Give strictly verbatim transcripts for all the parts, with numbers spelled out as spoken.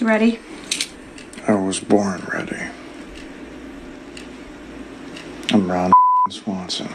Ready? I was born ready. I'm Ron Swanson.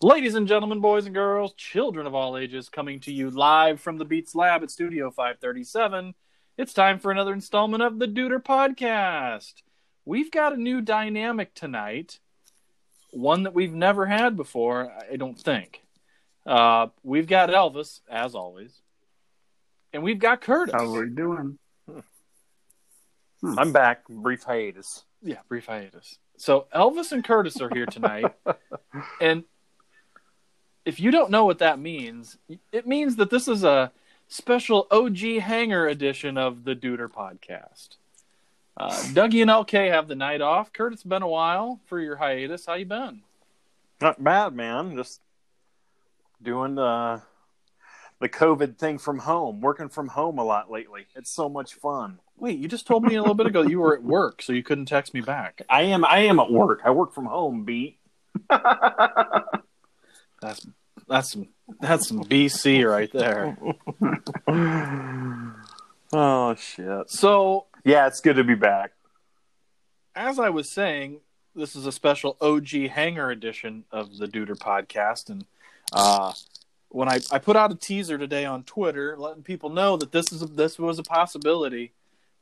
Ladies and gentlemen, boys and girls, children of all ages, coming to you live from the Beats Lab at Studio five thirty-seven, it's time for another installment of the Duder Podcast. We've got a new dynamic tonight, one that we've never had before, I don't think. Uh, we've got Elvis, as always, and we've got Curtis. How are we doing? Hmm. I'm back. Brief hiatus. Yeah, brief hiatus. So Elvis and Curtis are here tonight, and if you don't know what that means, it means that this is a special O G Hanger edition of the Duder Podcast. Uh, Dougie and L K have the night off. Kurt, it's been a while for your hiatus. How you been? Not bad, man. Just doing the, the COVID thing from home, working from home a lot lately. It's so much fun. Wait, you just told me a little bit ago you were at work, so you couldn't text me back. I am. I am at work. I work from home, B. That's that's some that's some B C right there. Oh shit. So yeah, it's good to be back. As I was saying, this is a special O G Hanger edition of the Duder Podcast, and uh, when I, I put out a teaser today on Twitter, letting people know that this is a, this was a possibility,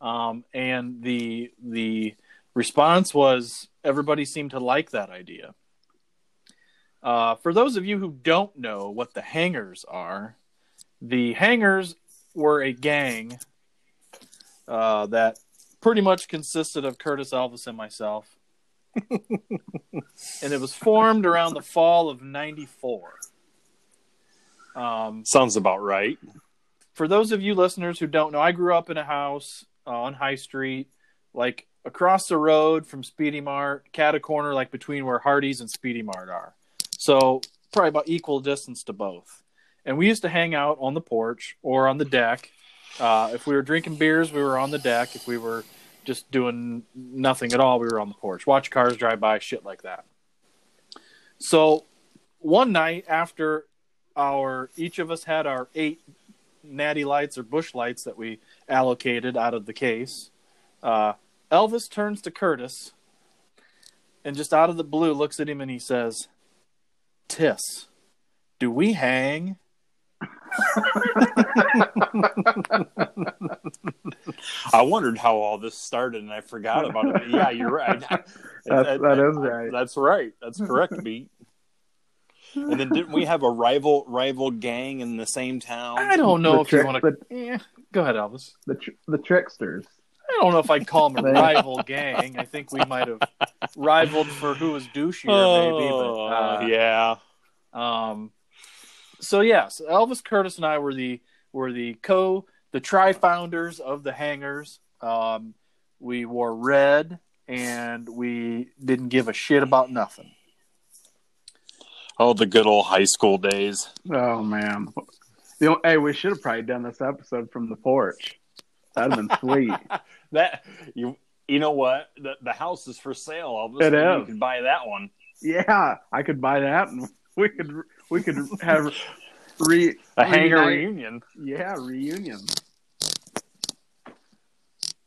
um, and the the response was everybody seemed to like that idea. Uh, for those of you who don't know what the Hangers are, the Hangers were a gang uh, that pretty much consisted of Curtis, Elvis, and myself. And it was formed around the fall of ninety-four. Um, Sounds about right. For those of you listeners who don't know, I grew up in a house uh, on High Street, like across the road from Speedy Mart, cat a corner, like between where Hardee's and Speedy Mart are. So probably about equal distance to both. And we used to hang out on the porch or on the deck. Uh, if we were drinking beers, we were on the deck. If we were just doing nothing at all, we were on the porch. Watch cars drive by, shit like that. So one night after our each of us had our eight natty lights or bush lights that we allocated out of the case, uh, Elvis turns to Curtis and just out of the blue looks at him and he says, "Tiss, do we hang?" I wondered how all this started, and I forgot about it. Yeah, you're right. That's, that, that is right. I, that's right. That's correct, Beat. And then didn't we have a rival rival gang in the same town? I don't know the if trick, you want to. Eh, go ahead, Elvis. The tr- the tricksters. I don't know if I'd call them a rival gang. I think we might have rivaled for who was douchier, oh, maybe. But, uh, yeah. Um. So yes, Elvis, Curtis, and I were the were the co the tri founders of the Hangers. Um, we wore red, and we didn't give a shit about nothing. Oh, the good old high school days. Oh man. You know, hey, we should have probably done this episode from the porch. That'd have been sweet. That you you know what? The the house is for sale. Elvis. It is. You could buy that one. Yeah, I could buy that, and we could we could have re a Hanger reunion. Yeah, reunion.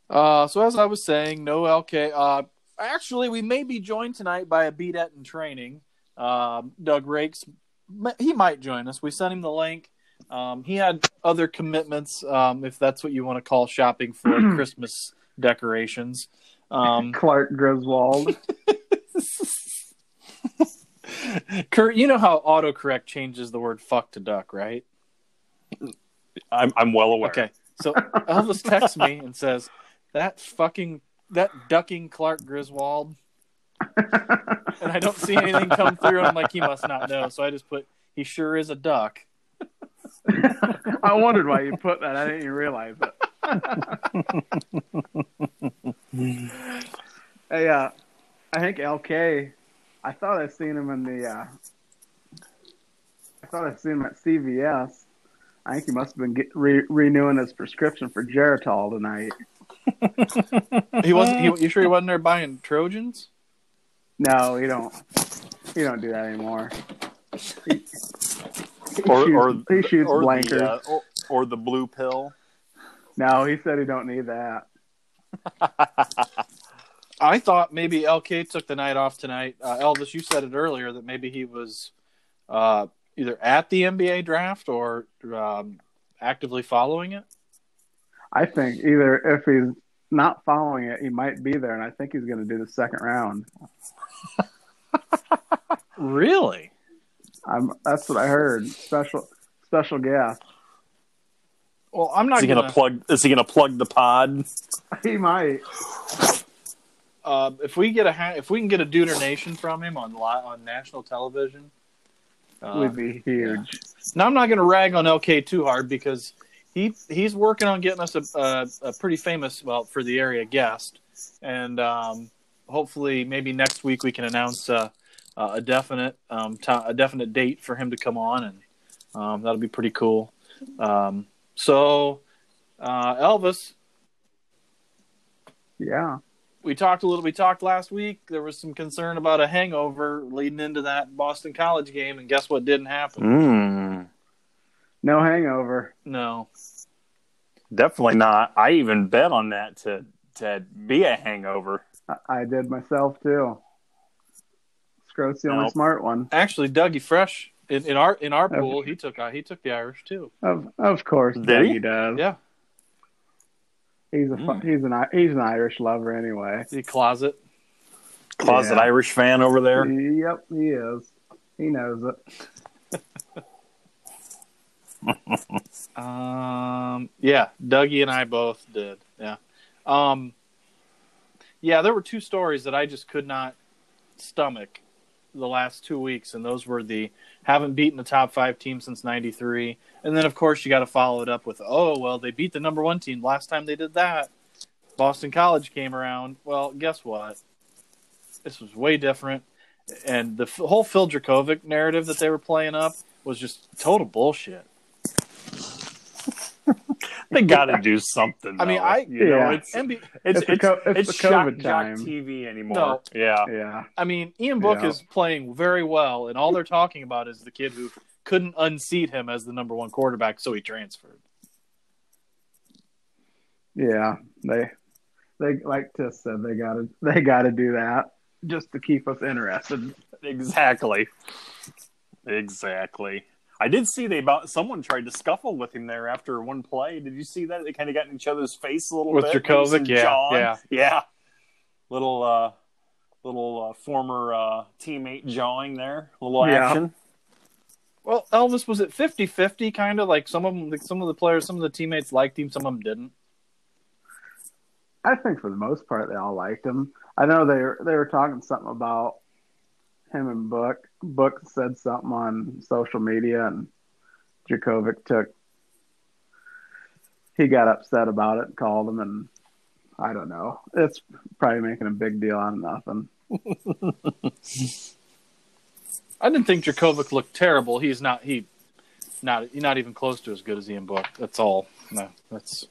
Uh, so as I was saying, no L K. Uh, actually, we may be joined tonight by a beadette in training. Uh, Doug Rakes he might join us. We sent him the link. Um, he had other commitments, um, if that's what you want to call shopping for Christmas decorations. Um, Clark Griswold. Kurt, you know how autocorrect changes the word fuck to duck, right? I'm I'm well aware. Okay, so Elvis texts me and says, that fucking, that ducking Clark Griswold. And I don't see anything come through. I'm like, he must not know. So I just put, he sure is a duck. I wondered why you put that. I didn't even realize it. Hey, uh, I think L K, I thought I seen him in the, uh, I thought I seen him at C V S. I think he must have been get, re- renewing his prescription for Geritol tonight. He wasn't. He, you sure he wasn't there buying Trojans? No, he don't. He don't do that anymore. He, he or, shoots, or he shoots or blankers. The, uh, or, or the blue pill. No, he said he don't need that. I thought maybe L K took the night off tonight. Uh, Elvis, you said it earlier that maybe he was uh, either at the N B A draft or um, actively following it. I think either if he's not following it, he might be there, and I think he's going to do the second round. Really? I'm, that's what I heard. Special, special guest. Well, I'm not. Is he going to plug? Is he going to plug the pod? He might. Uh, if we get a, ha- if we can get a Duder Nation from him on li- on national television, uh, it would be huge. Yeah. Now I'm not going to rag on L K too hard because. He he's working on getting us a, a, a pretty famous, well, for the area guest, and um, hopefully maybe next week we can announce uh, uh, a definite um, t- a definite date for him to come on, and um, that'll be pretty cool. Um, so, uh, Elvis, yeah, we talked a little. We talked last week. There was some concern about a hangover leading into that Boston College game, and guess what didn't happen. Mm. No hangover. No. Definitely not. I even bet on that to, to be a hangover. I, I did myself, too. Scroat's the nope. only smart one. Actually, Dougie Fresh, in, in our in our okay. pool, he took he took the Irish, too. Of of course, did Dougie he? does. Yeah. He's a mm. he's an he's an Irish lover, anyway. The closet. Closet yeah. Irish fan over there? Yep, he is. He knows it. um yeah Dougie and I both did yeah um yeah there were two stories that I just could not stomach the last two weeks, and those were the haven't beaten the top five team since ninety-three, and then of course you got to follow it up with, oh well, they beat the number one team last time they did that. Boston College came around. Well, guess what, this was way different, and the f- whole Phil Dracovic narrative that they were playing up was just total bullshit. They got to do something. I mean, though. I you yeah. know it's N B A, it's it's, it's, co- it's, it's shock COVID time. Jock T V anymore. No. Yeah, yeah. I mean, Ian Book yeah. is playing very well, and all they're talking about is the kid who couldn't unseat him as the number one quarterback, so he transferred. Yeah, they they like Tiss said, they got to they got to do that just to keep us interested. Exactly. Exactly. I did see they about someone tried to scuffle with him there after one play. Did you see that? They kind of got in each other's face a little with bit. With Djokovic, yeah, John. yeah, yeah. Little, uh, little uh, former uh, teammate jawing there. A little yeah. action. Well, Elvis, was it fifty-fifty kind of? Like some of them, like some of the players, some of the teammates liked him, some of them didn't. I think for the most part they all liked him. I know they were, they were talking something about him and Book. Book said something on social media, and Djokovic took. He got upset about it and called him, and I don't know. It's probably making a big deal on nothing. I didn't think Djokovic looked terrible. He's not. He, not. He's not even close to as good as Ian Book. That's all. No, that's.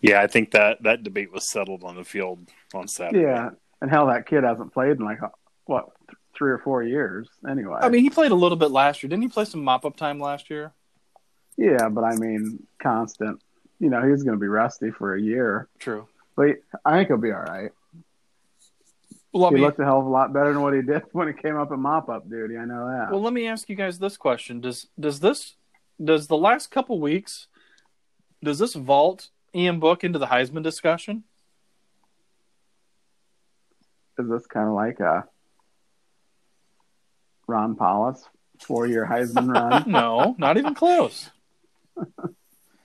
Yeah, I think that that debate was settled on the field on Saturday. Yeah, and hell, that kid hasn't played in like. What, three or four years anyway. I mean, he played a little bit last year. Didn't he play some mop-up time last year? Yeah, but I mean, constant. You know, he's going to be rusty for a year. True. But I think he'll be all right. Well, he me, looked a hell of a lot better than what he did when he came up in mop-up duty. I know that. Well, let me ask you guys this question: Does does this does the last couple weeks does this vault Ian Book into the Heisman discussion? Is this kind of like a Ron Paulus four-year Heisman run? No, not even close.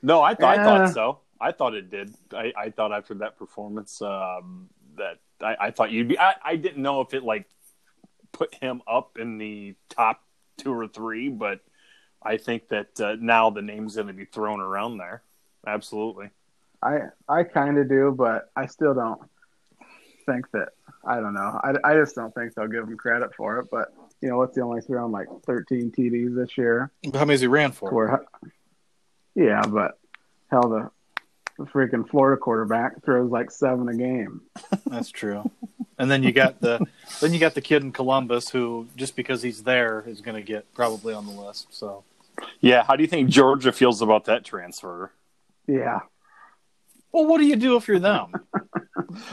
No, I, th- uh, I thought so. I thought it did. I, I thought after that performance um, that. I, I thought you'd be. I, I didn't know if it like put him up in the top two or three, but I think that uh, now the name's going to be thrown around there. Absolutely. I I kind of do, but I still don't think that. I don't know. I, I just don't think they'll give him credit for it. But you know, what's the only throw on like thirteen T Ds this year? How many's he ran for? Where, yeah, but hell the. The freaking Florida quarterback throws like seven a game. That's true. And then you got the then you got the kid in Columbus who just because he's there is going to get probably on the list. So, yeah. How do you think Georgia feels about that transfer? Yeah. Well, what do you do if you're them?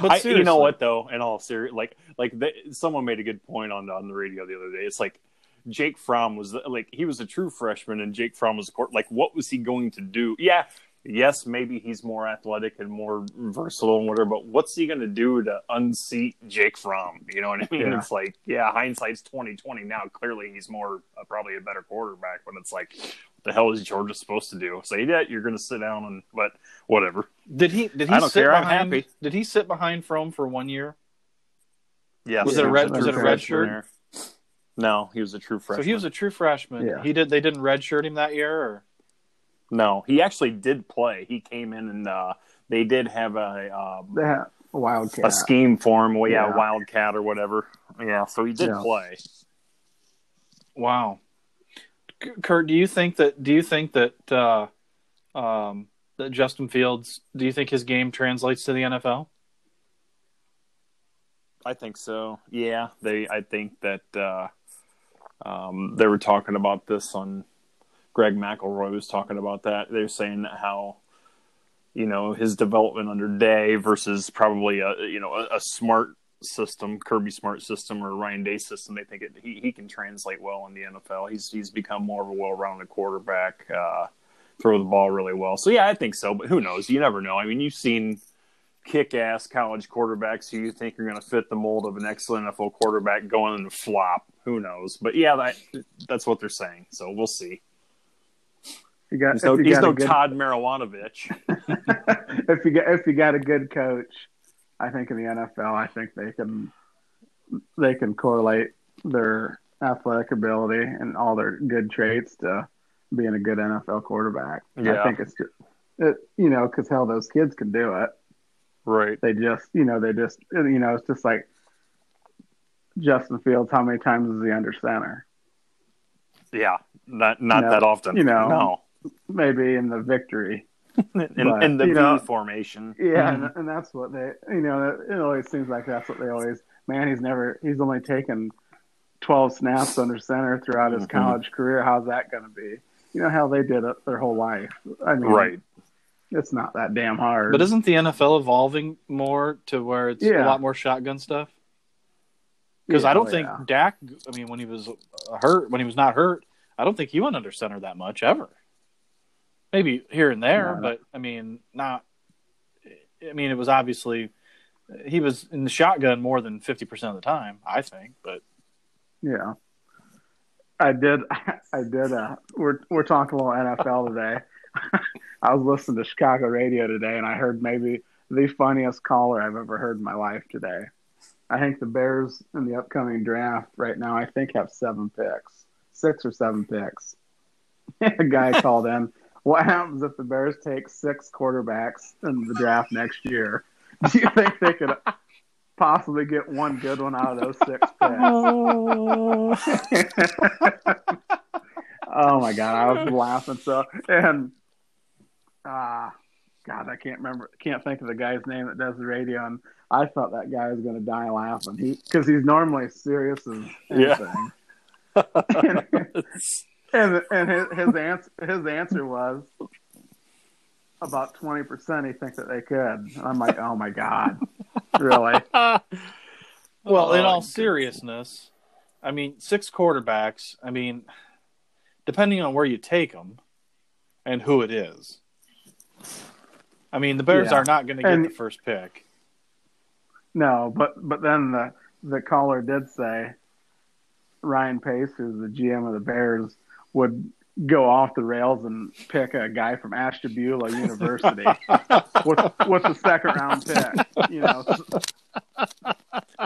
But I, you know what though? In all seriousness, like like the, someone made a good point on on the radio the other day. It's like Jake Fromm was like he was a true freshman, and Jake Fromm was a court. Like, what was he going to do? Yeah. Yes, maybe he's more athletic and more versatile and whatever, but what's he going to do to unseat Jake Fromm? You know what I mean? Yeah. It's like, yeah, hindsight's twenty twenty now. Clearly, he's more uh, probably a better quarterback. But it's like, what the hell is Georgia supposed to do? Say that you're going to sit down and but whatever. Did he? Did he? I don't sit care. Behind, I'm happy. Did he sit behind Fromm for one year? Yeah. Was yeah, it a red? Was it a red shirt? No, he was a true freshman. So he was a true freshman. Yeah. He did. They didn't redshirt him that year, or. No, he actually did play. He came in and uh, they did have a um, yeah, wildcat, a scheme for him. Well, yeah, yeah, wildcat or whatever. Yeah, so he did yeah. play. Wow, Kurt, do you think that? Do you think that? Uh, um, that Justin Fields? Do you think his game translates to the N F L? I think so. Yeah, they. I think that uh, um, they were talking about this on. Greg McElroy was talking about that. They're saying how, you know, his development under Day versus probably a you know a, a smart system, Kirby Smart system or Ryan Day system. They think it, he he can translate well in the N F L. He's he's become more of a well-rounded quarterback, uh, throw the ball really well. So yeah, I think so. But who knows? You never know. I mean, you've seen kick-ass college quarterbacks who you think are going to fit the mold of an excellent N F L quarterback going into flop. Who knows? But yeah, that that's what they're saying. So we'll see. Got, he's no, he's no good, Todd Marijuanovich. if you got if you got a good coach, I think in the N F L, I think they can they can correlate their athletic ability and all their good traits to being a good N F L quarterback. Yeah. I think it's it, you know because hell, those kids can do it. Right. They just you know they just you know it's just like Justin Fields. How many times is he under center? Yeah, not not no, that often. You know. No. Maybe in the victory, but, in, in the you know, V formation. Yeah, and, and that's what they, you know, it always seems like that's what they always. Man, he's never, he's only taken twelve snaps under center throughout his mm-hmm. college career. How's that going to be? You know how they did it their whole life. I mean, right? It's not that damn hard. But isn't the N F L evolving more to where it's yeah. a lot more shotgun stuff? Because yeah, I don't oh, think yeah. Dak. I mean, when he was hurt, when he was not hurt, I don't think he went under center that much ever. Maybe here and there, no, but I mean, not. I mean, it was obviously he was in the shotgun more than fifty percent of the time, I think. But yeah, I did. I did. Uh, we're we're talking a little N F L today. I was listening to Chicago radio today, and I heard maybe the funniest caller I've ever heard in my life today. I think the Bears in the upcoming draft right now, I think have seven picks, six or seven picks. A guy called in. What happens if the Bears take six quarterbacks in the draft next year? Do you think they could possibly get one good one out of those six picks? Oh, oh my God, I was laughing so. And uh, God, I can't remember, can't think of the guy's name that does the radio. And I thought that guy was going to die laughing because he, he's normally serious as anything. Yeah. And and his, his answer his answer was about twenty percent. He thinks that they could. And I'm like, oh my God, really? Well, in all seriousness, I mean, six quarterbacks, I mean, depending on where you take them and who it is. I mean, the Bears yeah. are not going to get and, the first pick. No, but, but then the, the caller did say Ryan Pace, who's the G M of the Bears, would go off the rails and pick a guy from Ashtabula University with, with the second-round pick. You know,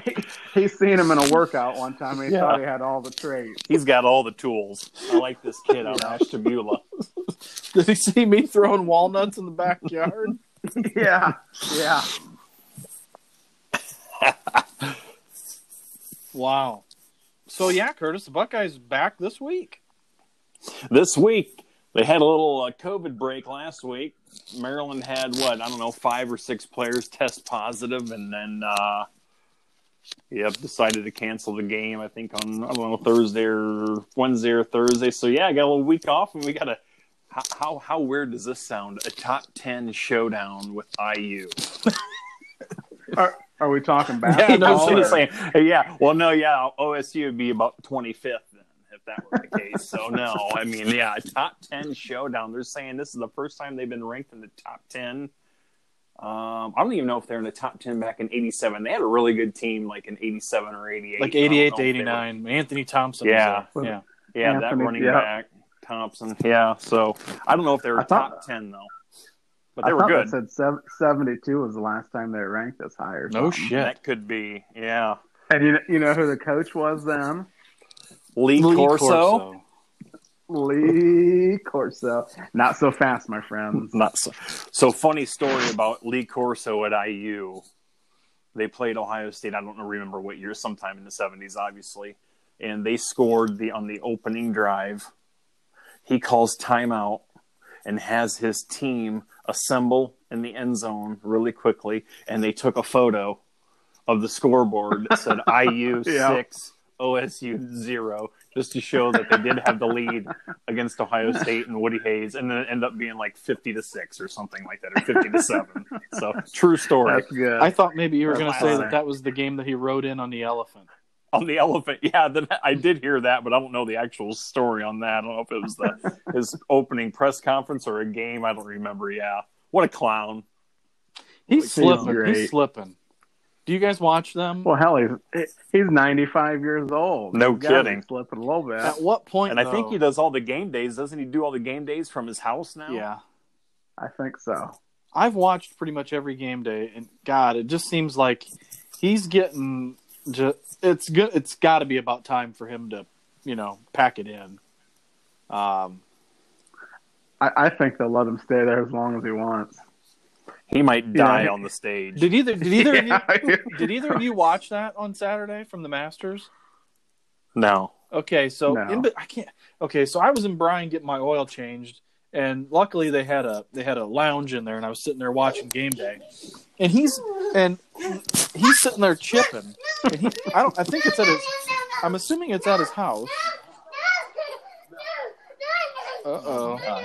he, he's seen him in a workout one time. And he yeah. thought he had all the traits. He's got all the tools. I like this kid out of Ashtabula. Did he see me throwing walnuts in the backyard? yeah, yeah. Wow. So, yeah, Curtis, the Buckeyes back this week. This week, they had a little uh, COVID break last week. Maryland had, what, I don't know, five or six players test positive, and then uh, yep, decided to cancel the game, I think, on, I don't know, Thursday or Wednesday or Thursday. So, yeah, I got a little week off, and we got a how, – how, how weird does this sound? A top ten showdown with I U. Are, are we talking basketball? Yeah, no, I was saying, yeah, well, no, yeah, O S U would be about twenty-fifth. If that were the case. So, no, I mean, yeah, top ten showdown. They're saying this is the first time they've been ranked in the top ten. Um, I don't even know if they're in the top ten back in eighty-seven. They had a really good team, like in eighty-seven or eighty-eight. Like eighty-eight to eighty-nine. Were... Anthony Thompson. Yeah. Was yeah. Yeah. Anthony, that running yeah. back, Thompson. Yeah. So, I don't know if they were thought, top ten, though. But they I were good. I said seventy-two was the last time they were ranked this high. Or no shit. That could be. Yeah. And you know, you know who the coach was then? Lee, Lee Corso. Corso. Lee Corso. Not so fast, my friends. Not so. So, funny story about Lee Corso at I U. They played Ohio State. I don't remember what year, sometime in the seventies, obviously. And they scored the on the opening drive. He calls timeout and has his team assemble in the end zone really quickly. And they took a photo of the scoreboard that said I U yeah. six. O S U zero, just to show that they did have the lead against Ohio State and Woody Hayes, and then it ended up being like fifty to six or something like that, or fifty to seven. So true story. That's good. I thought maybe you were going to say that that was the game that he rode in on the elephant. On the elephant, yeah. Then I did hear that, but I don't know the actual story on that. I don't know if it was the his opening press conference or a game. I don't remember. Yeah, what a clown. He's like, slipping. Great. He's slipping. Do you guys watch them? Well, hell, he's, he's ninety-five years old. No you kidding. Slipping a little bit. At what point, And though, I think he does all the game days. Doesn't he do all the game days from his house now? Yeah. I think so. I've watched pretty much every game day, and, God, it just seems like he's getting just, – it's good. It's got to be about time for him to, you know, pack it in. Um, I, I think they'll let him stay there as long as he wants. He might die yeah. on the stage. Did either did either yeah. of you, did either of you watch that on Saturday from the Masters? No. Okay, so no. In, I can't. Okay, so I was in Bryan getting my oil changed, and luckily they had a they had a lounge in there, and I was sitting there watching Game Day, and he's and he's sitting there chipping. And he, I don't. I think it's at his. I'm assuming it's at his house. Uh oh.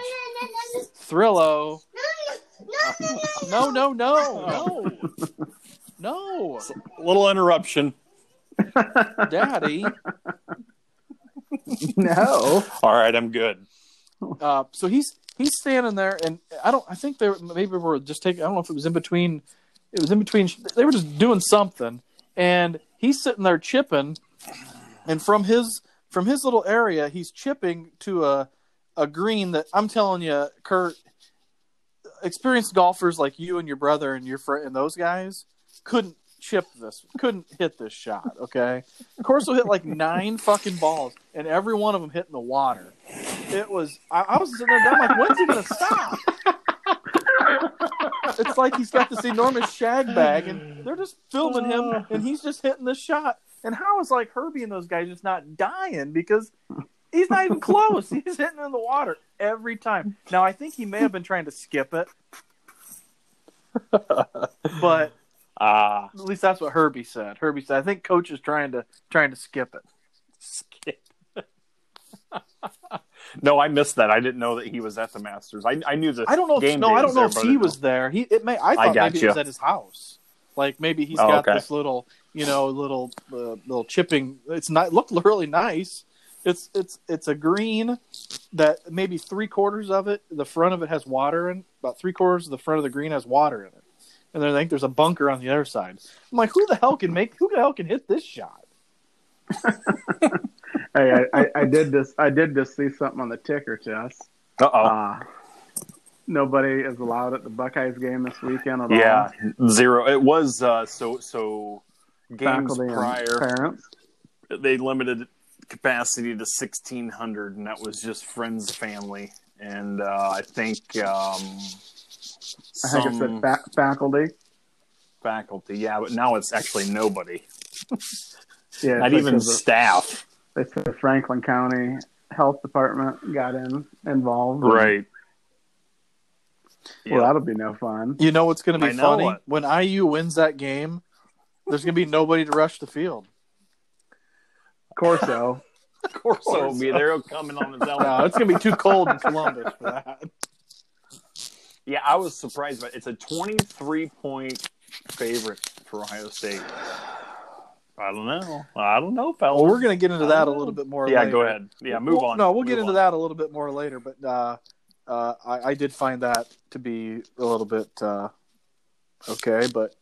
Thrillo. No, no, no, no, no. Little interruption. Daddy. No. All right, I'm good. Uh, so he's he's standing there, and I don't. I think they were, maybe were just taking. I don't know if it was in between. It was in between. They were just doing something, and he's sitting there chipping, and from his from his little area, he's chipping to a a green that I'm telling you, Kurt. Experienced golfers like you and your brother and your friend and those guys couldn't chip this, couldn't hit this shot. Okay, Corso hit like nine fucking balls, and every one of them hit in the water. It was I, I was sitting there, I'm like, when's he gonna stop? It's like he's got this enormous shag bag, and they're just filming him, and he's just hitting this shot. And how is like Herbie and those guys just not dying because? He's not even close. He's hitting in the water every time. Now, I think he may have been trying to skip it. But uh, at least that's what Herbie said. Herbie said, I think Coach is trying to trying to skip it. Skip. No, I missed that. I didn't know that he was at the Masters. I I knew the I don't know game if, No, I don't know if he was there. He it may I thought I maybe you. It was at his house. Like maybe he's oh, got okay. this little, you know, little uh, little chipping. It's not looked really nice. It's it's it's a green that maybe three quarters of it, the front of it has water in. About three quarters of the front of the green has water in it. And then I think there's a bunker on the other side. I'm like, who the hell can make? Who the hell can hit this shot? Hey, I, I, I did this. I did just see something on the ticker, Jess. Uh-oh. Uh oh. Nobody is allowed at the Buckeyes game this weekend at yeah, all. Yeah, zero. It was uh, so so games faculty prior. Parents. They limited capacity to sixteen hundred, and that was just friends, family, and uh, I think. Um, I think it said fa- faculty. Faculty, yeah, but now it's actually nobody. Yeah, not even staff. They said the Franklin County Health Department got in involved. Right. Well, yeah. That'll be no fun. You know what's going to be I funny? Know when I U wins that game, there's going to be nobody to rush the field. Corso. Corso, Corso will be there coming on his own. No, it's going to be too cold in Columbus for that. Yeah, I was surprised by it. It's a twenty-three point favorite for Ohio State. I don't know. I don't know, fellas. Well, we're going to get into that a little bit more yeah, later. Yeah, go ahead. Yeah, move we'll, on. No, we'll move get into on. that a little bit more later, but uh, uh, I, I did find that to be a little bit uh, okay, but...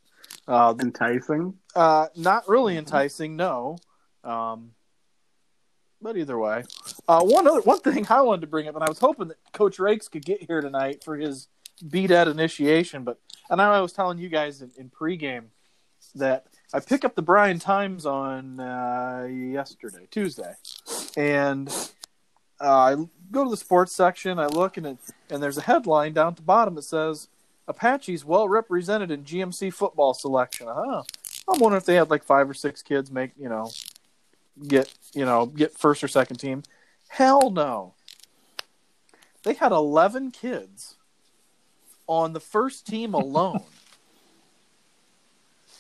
Uh, enticing? Uh, not really enticing, no. Um, but either way. Uh, one other one thing I wanted to bring up, and I was hoping that Coach Rakes could get here tonight for his B D E T initiation, but I know I was telling you guys in, in pregame that... I pick up the Brian Times on uh, yesterday, Tuesday, and uh, I go to the sports section. I look, and it, and there's a headline down at the bottom that says, Apache's well represented in G M C football selection. Uh-huh. I'm wondering if they had like five or six kids make, you know, get, you know, get first or second team. Hell no. They had eleven kids on the first team alone.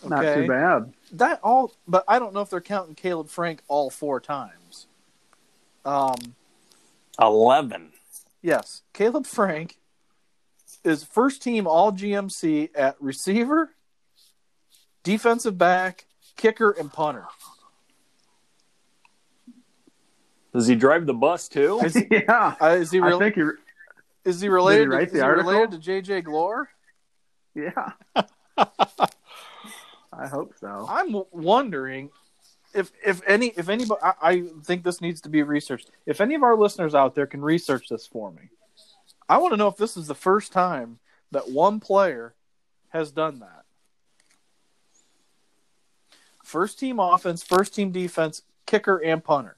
Okay. Not too bad. That all, but I don't know if they're counting Caleb Frank all four times. Um, eleven. Yes, Caleb Frank is first team all G M C at receiver, defensive back, kicker, and punter. Does he drive the bus too? Is, yeah. Uh, is he? Re- I think he. Re- is he related? Did he write to, the is article? He related to J J Glore? Yeah. I hope so. I'm wondering if if any if anybody I, I think this needs to be researched. If any of our listeners out there can research this for me, I want to know if this is the first time that one player has done that. First team offense, first team defense, kicker and punter.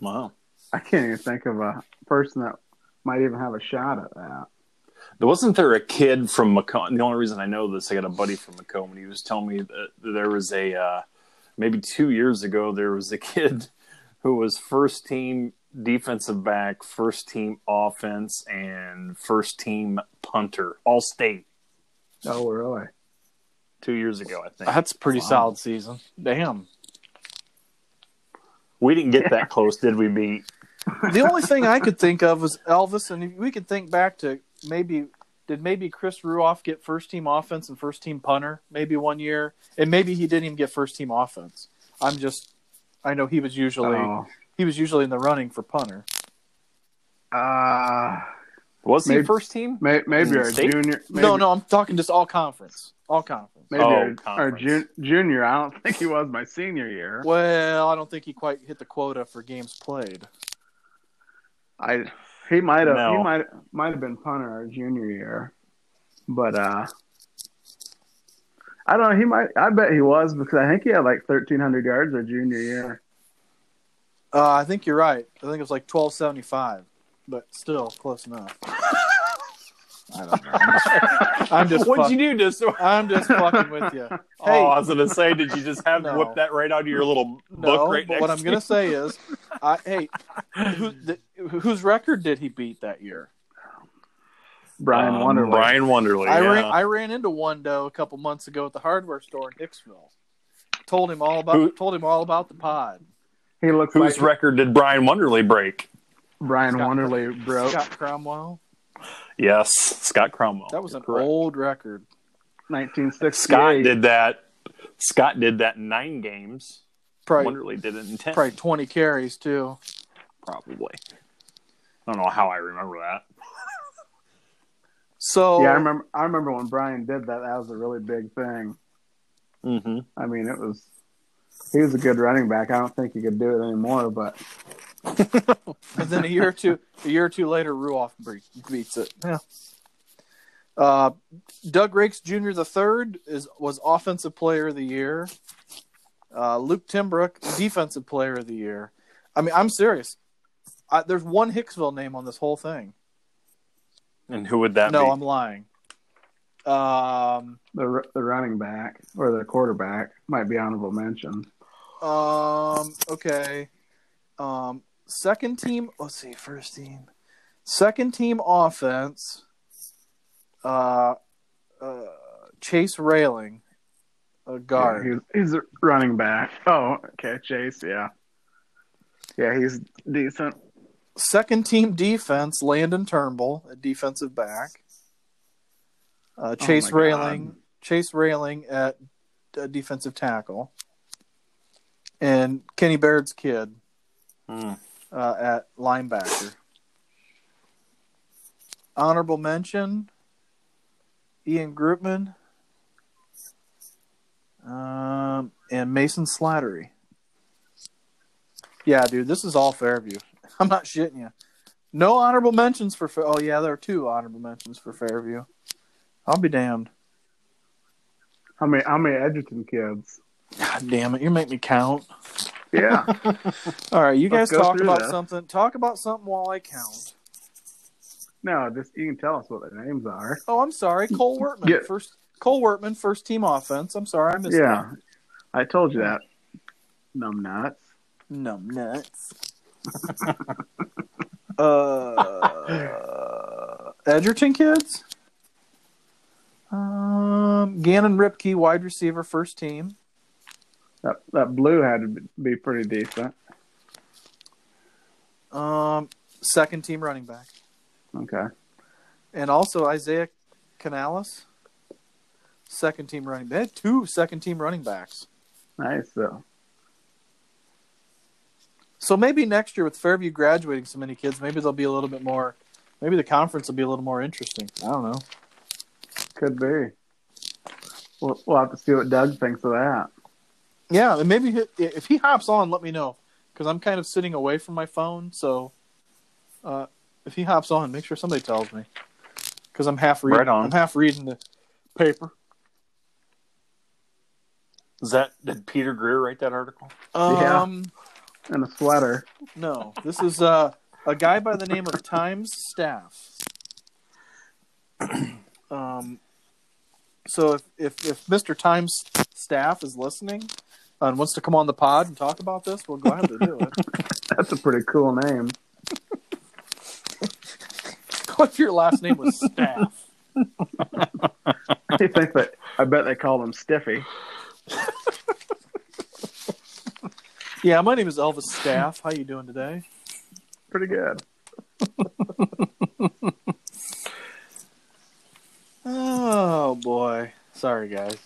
Wow. I can't even think of a person that might even have a shot at that. Wasn't there a kid from McComb? The only reason I know this, I got a buddy from McComb, and he was telling me that there was a uh, maybe two years ago there was a kid who was first team defensive back, first team offense, and first team punter, all state. Oh, really? Two years ago, I think. That's a pretty wow. solid season. Damn. We didn't get yeah. that close, did we, Beat? The only thing I could think of was Elvis, and we could think back to. Maybe did maybe Chris Ruoff get first team offense and first team punter maybe one year, and maybe he didn't even get first team offense. I'm just, I know he was usually oh. he was usually in the running for punter. Uh was maybe, he first team? May, maybe our state? junior. Maybe. No, no, I'm talking just all conference, all conference. Maybe oh, our, conference. our jun- junior. I don't think he was my senior year. Well, I don't think he quite hit the quota for games played. I. He might have. No. He might might have been punter our junior year, but uh, I don't know. He might. I bet he was because I think he had like thirteen hundred yards our junior year. Uh, I think you're right. I think it was like twelve seventy five, but still close enough. I don't know. I'm just. What'd fuck- you do? Just I'm just fucking with you. Hey. Oh, I was gonna say, did you just have no. whip that right out of your little no, book right but next? What I'm gonna say is, I, hey, who, the, whose record did he beat that year? Brian um, Wonderly. Brian Wonderly. I yeah. ran. I ran into Wondo a couple months ago at the hardware store in Hicksville. Told him all about. Who, told him all about the pod. He looked. Whose like, record did Brian Wonderly break? Brian Scott, Wonderly broke. Scott Cromwell. Yes, Scott Cromwell. That was You're an correct. old record. nineteen sixty-eight. Scott did that. Scott did that in nine games. Probably, Wonderly did it in ten. Probably twenty carries, too. Probably. I don't know how I remember that. So yeah, I remember. I remember when Brian did that. That was a really big thing. Mm-hmm. I mean, it was. He was a good running back. I don't think he could do it anymore. But and then a year or two, a year or two later, Ruoff beats it. Yeah. Uh, Doug Rakes Junior the third is was Offensive Player of the Year. Uh, Luke Timbrook, Defensive Player of the Year. I mean, I'm serious. I, there's one Hicksville name on this whole thing. And who would that no, be? No, I'm lying. Um, the the running back or the quarterback might be honorable mention. Um. Okay. Um. Second team. Let's see. First team. Second team offense. Uh. uh Chase Railing, a guard. Yeah, he's, he's a running back. Oh. Okay. Chase. Yeah. Yeah. He's decent. Second team defense, Landon Turnbull, a defensive back. Uh, Chase oh Railing, God. Chase Railing at uh, defensive tackle, and Kenny Baird's kid mm. uh, at linebacker. Honorable mention: Ian Groupman um, and Mason Slattery. Yeah, dude, this is all Fairview. I'm not shitting you. No honorable mentions for Fairview. Oh, yeah, there are two honorable mentions for Fairview. I'll be damned. How many, how many Edgerton kids? God damn it. You make me count. Yeah. All right, you Let's guys talk about that. something. Talk about something while I count. No, just you can tell us what their names are. Oh, I'm sorry. Cole Wortman. Yeah. First, Cole Wortman, first team offense. I'm sorry. I missed yeah, that. Yeah, I told you that. Numbnuts. Numbnuts. uh, uh, Edgerton kids? Um, Gannon Ripke, wide receiver, first team. That that blue had to be pretty decent. Um, second team running back. Okay. And also Isaiah Canales, second team running back. They had two second team running backs. Nice though. So maybe next year with Fairview graduating so many kids, maybe they'll be a little bit more. Maybe the conference will be a little more interesting. I don't know. Could be. We'll, we'll have to see what Doug thinks of that. Yeah, maybe he, if he hops on, let me know. Because I'm kind of sitting away from my phone, so uh, if he hops on, make sure somebody tells me. Because I'm half reading. Right on. I'm half reading the paper. Is that did Peter Greer write that article? Um, yeah. And a sweater. No, this is uh, a guy by the name of Times Staff. Um, so if, if, if Mister Time's staff is listening and wants to come on the pod and talk about this, we'll go ahead and do it. That's a pretty cool name. What if your last name was Staff? You think that, I bet they call him Stiffy. Yeah, my name is Elvis Staff. How you doing today? Pretty good. Oh, boy. Sorry, guys.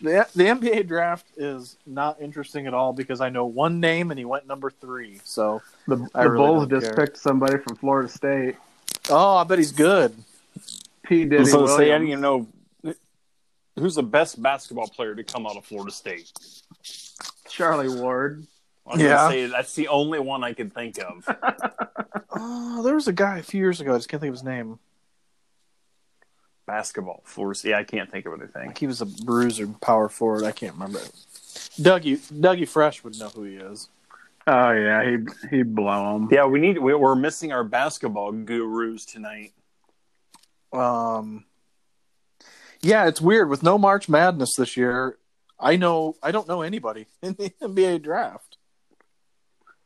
The the N B A draft is not interesting at all because I know one name and he went number three. So The, the really Bulls just care. picked somebody from Florida State. Oh, I bet he's good. P. Diddy so Williams. Say, I didn't even know who's the best basketball player to come out of Florida State. Charlie Ward. I was yeah. gonna say, that's the only one I can think of. Oh, there was a guy a few years ago. I just can't think of his name. Basketball force. Yeah, I can't think of anything. Like he was a bruiser, power forward. I can't remember. Dougie Dougie Fresh would know who he is. Oh yeah, he he'd blow him. Yeah, we need. We, we're missing our basketball gurus tonight. Um. Yeah, it's weird with no March Madness this year. I know. I don't know anybody in the N B A draft.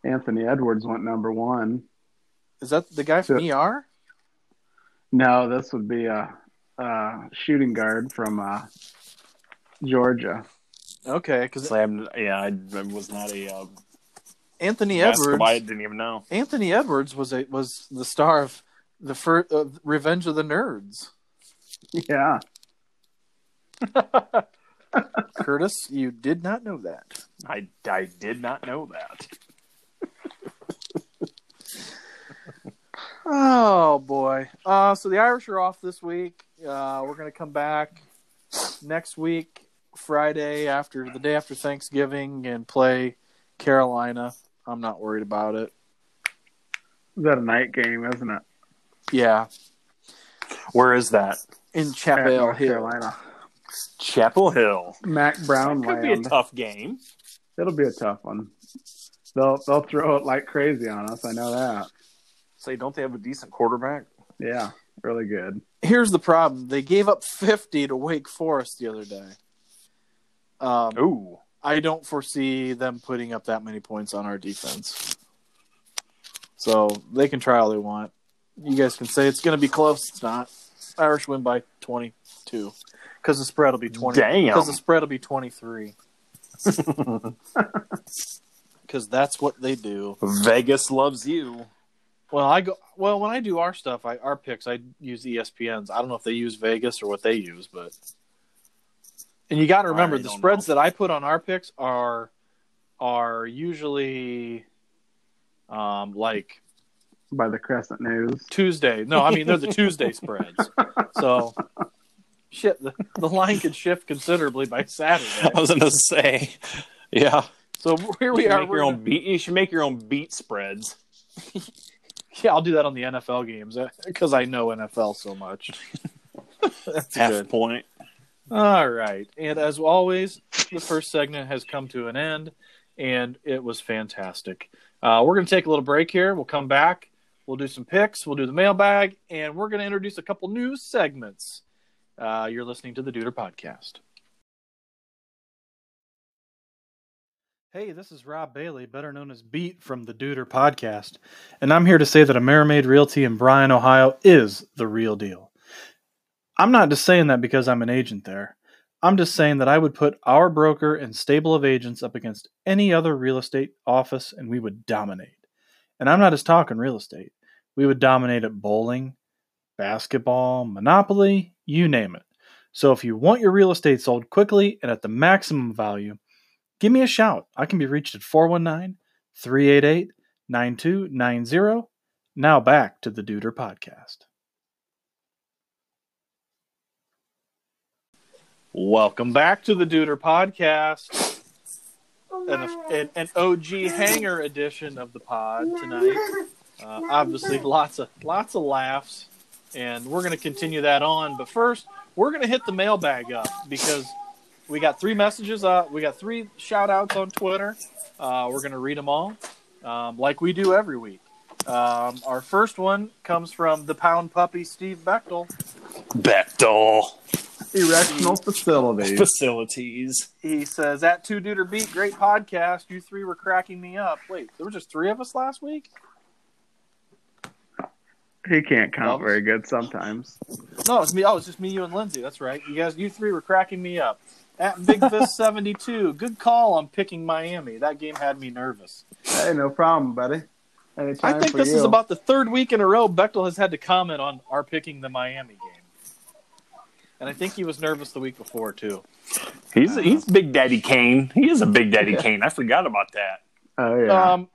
Anthony Edwards went number one. Is that the guy from so, E R? No, this would be a. Uh, shooting guard from uh, Georgia. Okay, because yeah, I, I was not a uh, Anthony Edwards. I didn't even know Anthony Edwards was a was the star of the first uh, Revenge of the Nerds. Yeah, Curtis, you did not know that. I, I did not know that. Oh, boy. Uh, so the Irish are off this week. Uh, we're going to come back next week, Friday, after the day after Thanksgiving, and play Carolina. I'm not worried about it. Is that a night game, isn't it? Yeah. Where is that? In Chapel Hill. Carolina. Chapel Hill. Mac Brown. It could be a tough game. It'll be a tough one. They'll they'll throw it like crazy on us. I know that. Say, so don't they have a decent quarterback? Yeah, really good. Here's the problem: they gave up fifty to Wake Forest the other day. Um, Ooh, I don't foresee them putting up that many points on our defense. So they can try all they want. You guys can say it's going to be close. It's not. Irish win by twenty-two. Because the spread will be twenty. Damn. Because the spread will be twenty-three. Because that's what they do. Vegas loves you. Well, I go. Well, when I do our stuff, I, our picks, I use E S P N's. I don't know if they use Vegas or what they use, but. And you got to remember, the spreads know. that I put on our picks are are usually, um, like. By the Crescent News. Tuesday. No, I mean they're the Tuesday spreads. So. Shit, the, the line could shift considerably by Saturday. I was going to say, yeah. So here we you are. Make your gonna... own beat, you should make your own beat spreads. Yeah, I'll do that on the N F L games because I know N F L so much. That's half good point. All right. And as always, the first segment has come to an end, and it was fantastic. Uh, we're going to take a little break here. We'll come back. We'll do some picks. We'll do the mailbag, and we're going to introduce a couple new segments. Uh, you're listening to the Duder Podcast. Hey, this is Rob Bailey, better known as Beat from the Duder Podcast, and I'm here to say that AmeriMade Realty in Bryan, Ohio is the real deal. I'm not just saying that because I'm an agent there. I'm just saying that I would put our broker and stable of agents up against any other real estate office, and we would dominate. And I'm not just talking real estate. We would dominate at bowling, basketball, Monopoly, you name it. So if you want your real estate sold quickly and at the maximum value, give me a shout. I can be reached at four one nine, three eight eight, nine two nine zero. Now back to the Duder Podcast. Welcome back to the Duder Podcast. An, an O G Hanger edition of the pod tonight. Uh, obviously, lots of lots of laughs. And we're going to continue that on. But first, we're going to hit the mailbag up because we got three messages up. We got three shout-outs on Twitter. Uh, we're going to read them all um, like we do every week. Um, our first one comes from the pound puppy, Steve Bechtel. Bechtel. Erectional facilities. Facilities. He says, at two Duder Beat, great podcast. You three were cracking me up. Wait, there were just three of us last week? He can't count no. very good sometimes. No, it's me. Oh, it's just me, you, and Lindsay. That's right. You guys, you three were cracking me up. At Big Fist seventy-two, good call on picking Miami. That game had me nervous. Hey, no problem, buddy. Anytime I think for this you. is about the third week in a row Bechtel has had to comment on our picking the Miami game. And I think he was nervous the week before, too. He's uh, he's Big Daddy Kane. He is a Big Daddy yeah. Kane. I forgot about that. Oh, yeah. Um,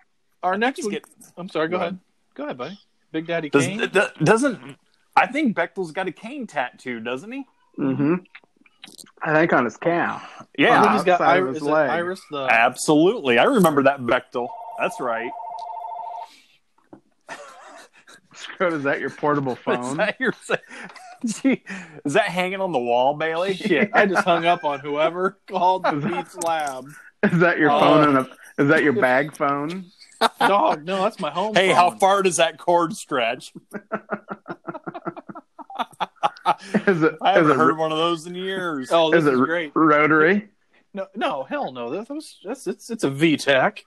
our next week. Get... I'm sorry, go, go ahead. ahead. Go ahead, buddy. Big Daddy Does, Kane? Th- doesn't I think Bechtel's got a cane tattoo, doesn't he? Mm-hmm. I think on his calf. Yeah. I think he's got iris, his leg. Iris the... Absolutely. I remember that, Bechtel. That's right. Scott, is that your portable phone? Is that, your... Gee, is that hanging on the wall, Bailey? Shit, I just hung up on whoever called the Beats Lab. Is that your uh, phone? In a... Is that your bag phone? Dog, no, that's my home. Hey, phone. How far does that cord stretch? is it, I haven't is heard it, one of those in years. Oh, this is, is it great. Rotary? No, no, hell no. That was, that's it's it's a V TEC.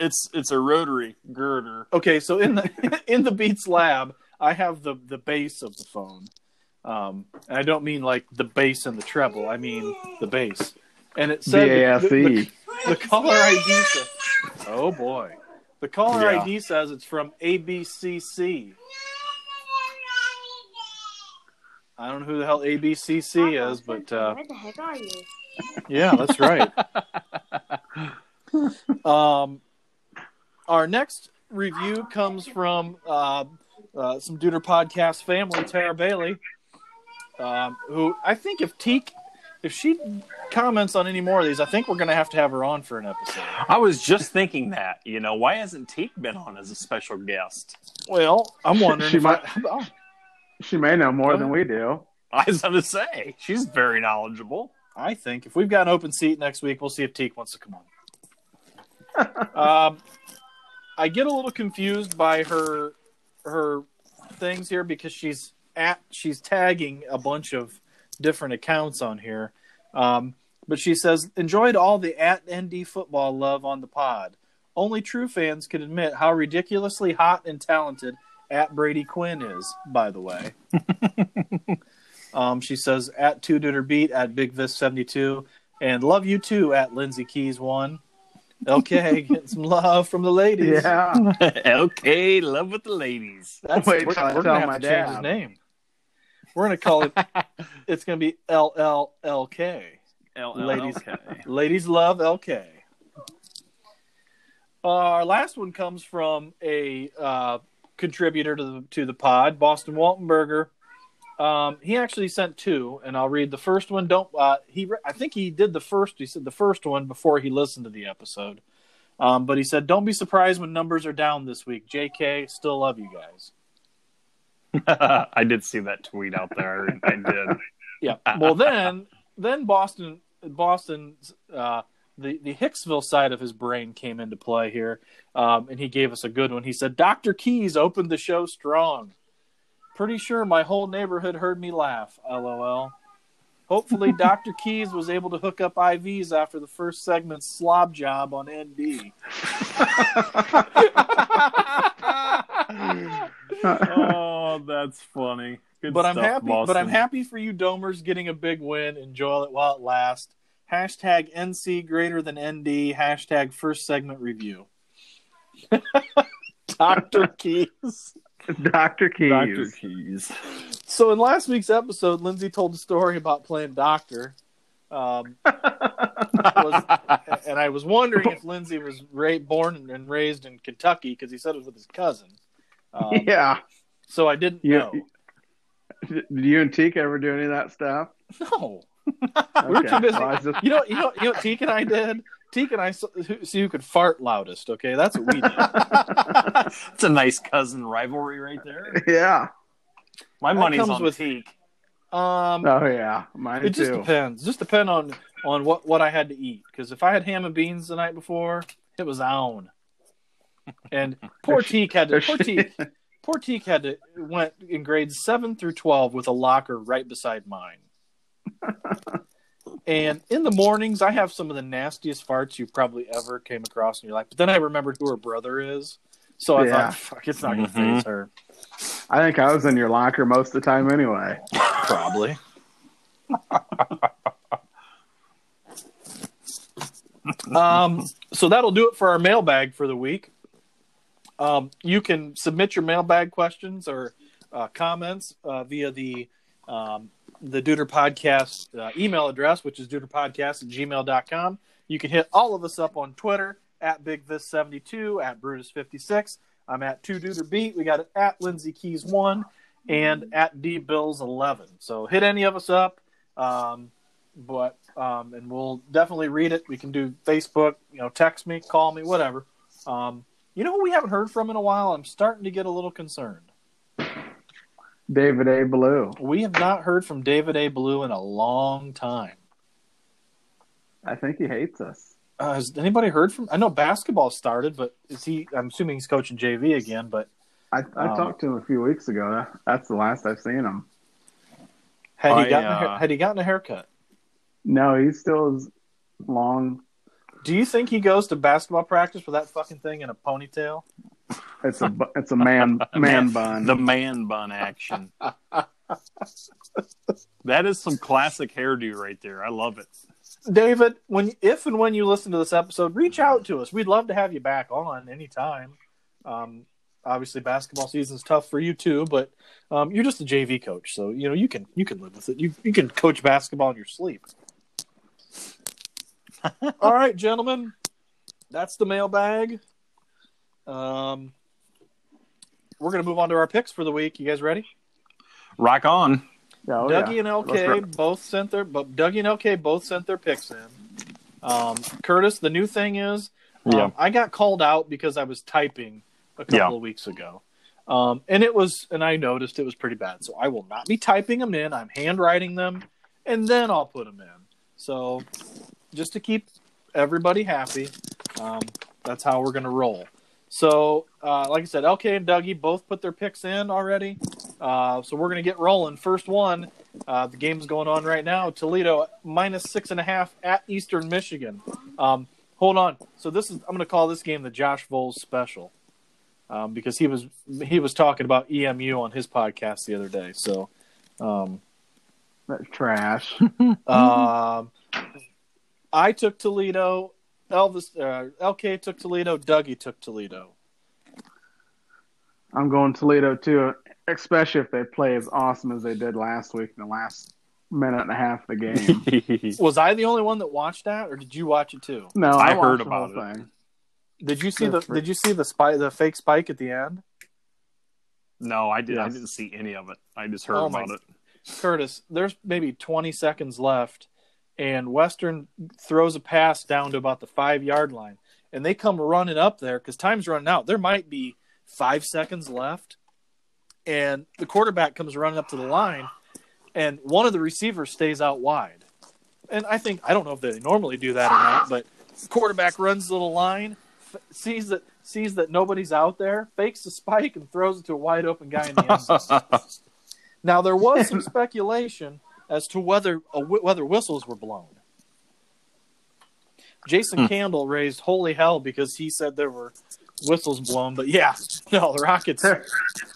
It's it's a rotary girder. Okay, so in the in the Beats Lab, I have the the bass of the phone. Um, and I don't mean like the bass and the treble. I mean the bass. And it said the, the, the caller I D. Oh boy. The caller yeah. I D says it's from A B C C. I don't know who the hell A B C C oh, is, but... Uh, where the heck are you? Yeah, that's right. um, our next review comes from uh, uh, some Duder Podcast family, Tara Bailey, um, who I think if Teak... If she comments on any more of these, I think we're going to have to have her on for an episode. I was just thinking that, you know, why hasn't Teak been on as a special guest? Well, I'm wondering. she, if might, I, oh. she may know more than we do. I was going to say, she's very knowledgeable. I think if we've got an open seat next week, we'll see if Teak wants to come on. um, I get a little confused by her her things here because she's at she's tagging a bunch of different accounts on here. Um, but she says, enjoyed all the at N D football love on the pod. Only true fans can admit how ridiculously hot and talented at Brady Quinn is, by the way. um, she says, at two Duder Beat, at Big Vis seventy-two, and love you too, at Lindsay Keys one. Okay, getting some love from the ladies. Yeah. Okay, love with the ladies. That's Wait, we're, we're going to have to change his name. We're going to call it, it's going to be L L L K. L L L K. Ladies, ladies love L K. Uh, our last one comes from a uh, contributor to the, to the pod, Boston Waltenberger. Um, he actually sent two, and I'll read the first one. Don't uh, he? Re- I think he did the first, he said the first one before he listened to the episode. Um, but he said, don't be surprised when numbers are down this week. J K, still love you guys. I did see that tweet out there. I did. Yeah. Well, then, then Boston, Boston's uh, the the Hicksville side of his brain came into play here, um, and he gave us a good one. He said, "Doctor Keys opened the show strong. Pretty sure my whole neighborhood heard me laugh. LOL. Hopefully, Doctor Keys was able to hook up I Vs after the first segment's slob job on N D." Oh, that's funny. Good but stuff, I'm happy. Boston. But I'm happy for you, Domers, getting a big win. Enjoy it while it lasts. Hashtag N C greater than N D. Hashtag first segment review. Doctor Keys. Doctor Keys. Doctor Keys. So in last week's episode, Lindsay told a story about playing doctor. Um, was, and I was wondering if Lindsay was ra- born and raised in Kentucky because he said it was with his cousin. Um, yeah. So I didn't you, know. Did you and Teak ever do any of that stuff? No. Okay. We were too busy. Well, just... you, know, you, know, you know what Teak and I did? Teak and I saw, who, see who could fart loudest, okay? That's what we did. It's a nice cousin rivalry right there. Yeah. My that money's on with, Teak. Um, oh, yeah. Mine it too. It just depends. just depends on, on what, what I had to eat. Because if I had ham and beans the night before, it was on. And poor Teak had to. Poor Teak, poor Teak had to went in grades seven through twelve with a locker right beside mine. And in the mornings, I have some of the nastiest farts you probably ever came across in your life. But then I remembered who her brother is, so I yeah. thought, "Fuck, it's not going to phase her." I think I was in your locker most of the time, anyway. Probably. um. So that'll do it for our mailbag for the week. Um, you can submit your mailbag questions or uh, comments uh, via the um, the Duder Podcast uh, email address, which is duderpodcast at gmail dot com. You can hit all of us up on Twitter, at Big Vis seventy-two, at Brutus fifty-six. I'm at two Duder Beat. We got it at Lindsay Keys one and at D Bills eleven. So hit any of us up, um, but um, and we'll definitely read it. We can do Facebook, you know, text me, call me, whatever. Um You know who we haven't heard from in a while? I'm starting to get a little concerned. David A. Ballou. We have not heard from David A. Ballou in a long time. I think he hates us. Uh, has anybody heard from? I know basketball started, but is he? I'm assuming he's coaching J V again. But I, I um, talked to him a few weeks ago. That's the last I've seen him. Had I, he gotten? Uh, a, had he gotten a haircut? No, he still is long. Do you think he goes to basketball practice with that fucking thing in a ponytail? It's a it's a man man bun. The man bun action. That is some classic hairdo right there. I love it. David, when if and when you listen to this episode, reach out to us. We'd love to have you back on anytime. Um, obviously basketball season is tough for you too, but um, you're just a J V coach, so you know you can you can live with it. You you can coach basketball in your sleep. All right, gentlemen, that's the mailbag. Um, we're gonna move on to our picks for the week. You guys ready? Rock on. Yeah, oh Dougie yeah. and L K Let's both sent their, but Dougie and L K both sent their picks in. Um, Curtis, the new thing is, um, yeah. I got called out because I was typing a couple yeah. of weeks ago, um, and it was, and I noticed it was pretty bad. So I will not be typing them in. I'm handwriting them, and then I'll put them in. So just to keep everybody happy, um, that's how we're gonna roll. So, uh, like I said, L K and Dougie both put their picks in already. Uh, so we're going to get rolling. First one, uh, the game's going on right now. Toledo, minus six and a half at Eastern Michigan. Um, hold on. So this is I'm going to call this game the Josh Voles special um, because he was he was talking about E M U on his podcast the other day. So um, that's trash. uh, I took Toledo. Elvis, uh, L K took Toledo. Dougie took Toledo. I'm going Toledo too, especially if they play as awesome as they did last week in the last minute and a half of the game. Was I the only one that watched that, or did you watch it too? No, I, I heard about it. Thing. Did you see That's the free. Did you see the spike, the fake spike at the end? No, I did. Yes. I didn't see any of it. I just heard oh about my. it. Curtis, there's maybe twenty seconds left. And Western throws a pass down to about the five-yard line. And they come running up there because time's running out. There might be five seconds left. And the quarterback comes running up to the line. And one of the receivers stays out wide. And I think – I don't know if they normally do that or not, but the quarterback runs to the line, f- sees that sees that nobody's out there, fakes the spike, and throws it to a wide-open guy in the end zone. Now, there was some speculation – as to whether uh, whether whistles were blown. Jason mm. Candle raised holy hell because he said there were whistles blown. But yeah, no, the Rockets, that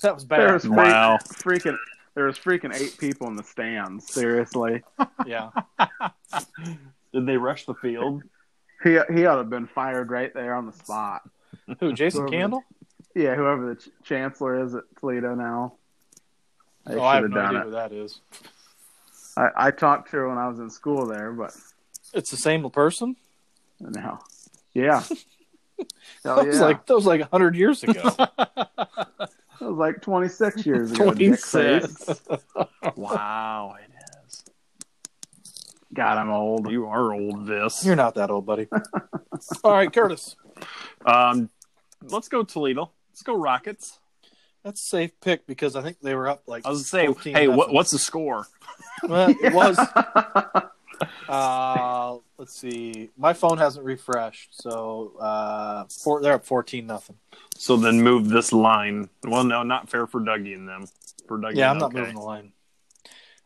was bad. There was wow. freak, freaking, there was freaking eight people in the stands, seriously. Yeah. Did they rush the field? He he ought to have been fired right there on the spot. Who, Jason whoever, Candle? Yeah, whoever the ch- chancellor is at Toledo now. They oh, I have no idea it. who that is. I, I talked to her when I was in school there, but it's the same person. No, yeah, that was yeah. like that was like a hundred years ago. That was like twenty six years ago. Twenty six. Wow, it is. God, I'm old. You are old. This. You're not that old, buddy. All right, Curtis. Um, let's go Toledo. Let's go Rockets. That's a safe pick because I think they were up like. I was going to say, hey, what, what's the score? Well, yeah. It was. Uh, let's see. My phone hasn't refreshed, so uh, four, they're up fourteen nothing. So then move this line. Well, no, not fair for Dougie and them. For Dougie, yeah, I'm not okay. moving the line.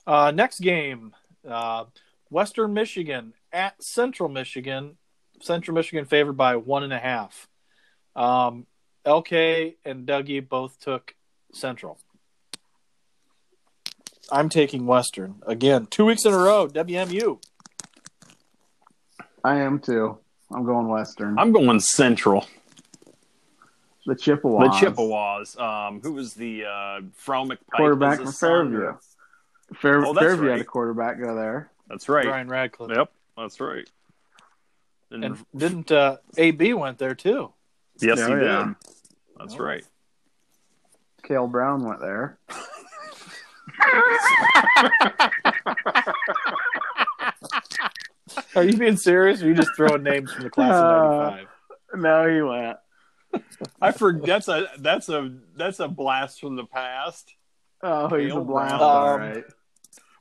Uh, next game, uh, Western Michigan at Central Michigan. Central Michigan favored by one and a half. Um, L K and Dougie both took Central. I'm taking Western. Again, two weeks in a row, W M U. I am too. I'm going Western. I'm going Central. The Chippewas. The Chippewas. Um, who was the uh, Fromm McPike? Quarterback from Fairview. Fair, oh, Fairview right. had a quarterback go there. That's right. Brian Radcliffe. Yep, that's right. And, and didn't uh, A B went there too? Yes, yeah, he yeah. did. That's oh. right. Cale Brown went there. Are you being serious, or are you just throwing names from the class of ninety-five? Uh, no, he went. I forget. That's a that's a that's a blast from the past. Oh, he's Cale a blast! Um, All right.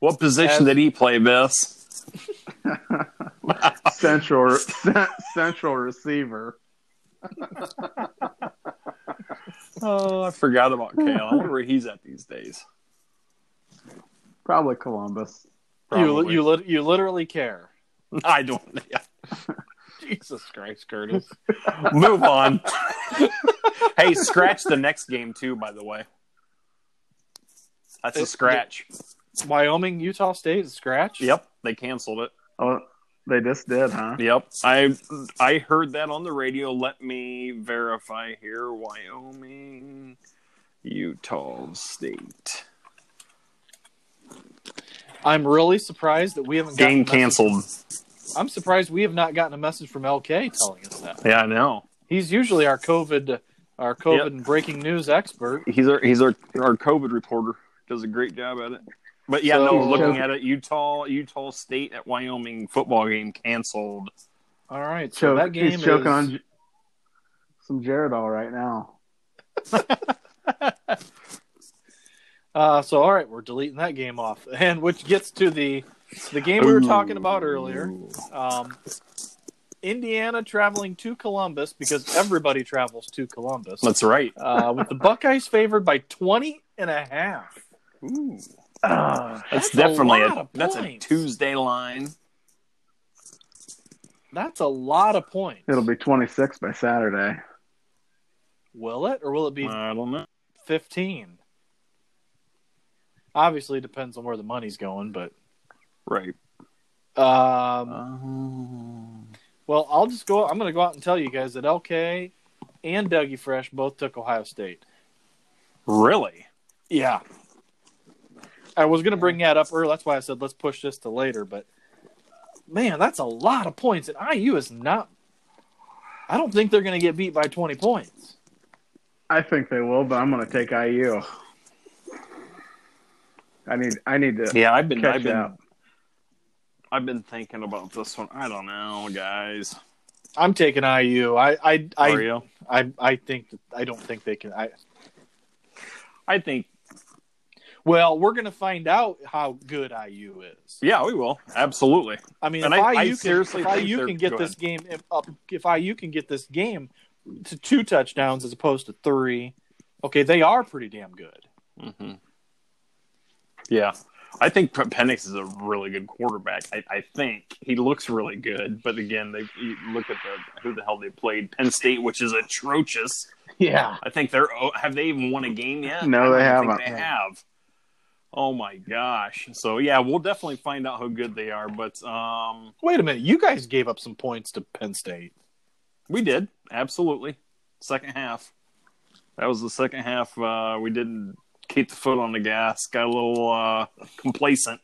What position as... did he play, Miss? Central Central receiver. Oh, I forgot about Cale. I wonder where he's at these days. Probably Columbus. Probably. You you you literally care. I don't. Yeah. Jesus Christ, Curtis. Move on. Hey, scratch the next game too. By the way, that's it, a scratch. It, Wyoming, Utah State is a scratch. Yep, they canceled it. Oh, They just did, huh? Yep. I I heard that on the radio. Let me verify here. Wyoming, Utah State. I'm really surprised that we haven't gotten game canceled. I'm surprised we have not gotten a message from L K telling us that. Yeah, I know. He's usually our COVID, our COVID yep. and breaking news expert. He's our he's our, our COVID reporter. Does a great job at it. But yeah, so, no. Looking at it, Utah Utah State at Wyoming football game canceled. All right, so Choke, that game he's is choking on some Jaredol right now. Uh, so, all right, we're deleting that game off. And which gets to the the game we were talking about earlier. Um, Indiana traveling to Columbus because everybody travels to Columbus. That's right. Uh, with the Buckeyes favored by twenty and a half. Ooh. Uh, that's, that's definitely a, a that's a Tuesday line. That's a lot of points. It'll be twenty-six by Saturday. Will it? Or will it be I don't know. fifteen? Obviously, it depends on where the money's going, but... Right. Um, uh, well, I'll just go... I'm going to go out and tell you guys that L K and Dougie Fresh both took Ohio State. Really? Yeah. I was going to bring that up earlier. That's why I said let's push this to later, but... Man, that's a lot of points, and I U is not... I don't think they're going to get beat by twenty points. I think they will, but I'm going to take I U. I need I need to yeah, I've been, catch I've been, out. I've been thinking about this one. I don't know, guys. I'm taking I U. I I I, Are you? I, I think that, I don't think they can I I think Well, we're going to find out how good I U is. Yeah, we will. Absolutely. I mean, and if I, I, I seriously if think I U can get this game if, up, if I U can get this game to two touchdowns as opposed to three, okay, they are pretty damn good. Mm-hmm. Yeah, I think Penix is a really good quarterback. I, I think he looks really good, but again, they you look at the who the hell they played, Penn State, which is atrocious. Yeah, I think they're have they even won a game yet? No, they haven't. I don't think they have. Oh my gosh! So yeah, we'll definitely find out how good they are. But um, wait a minute, you guys gave up some points to Penn State. We did, absolutely. Second half. That was the second half. Uh, we didn't. Keep the foot on the gas. Got a little uh, complacent.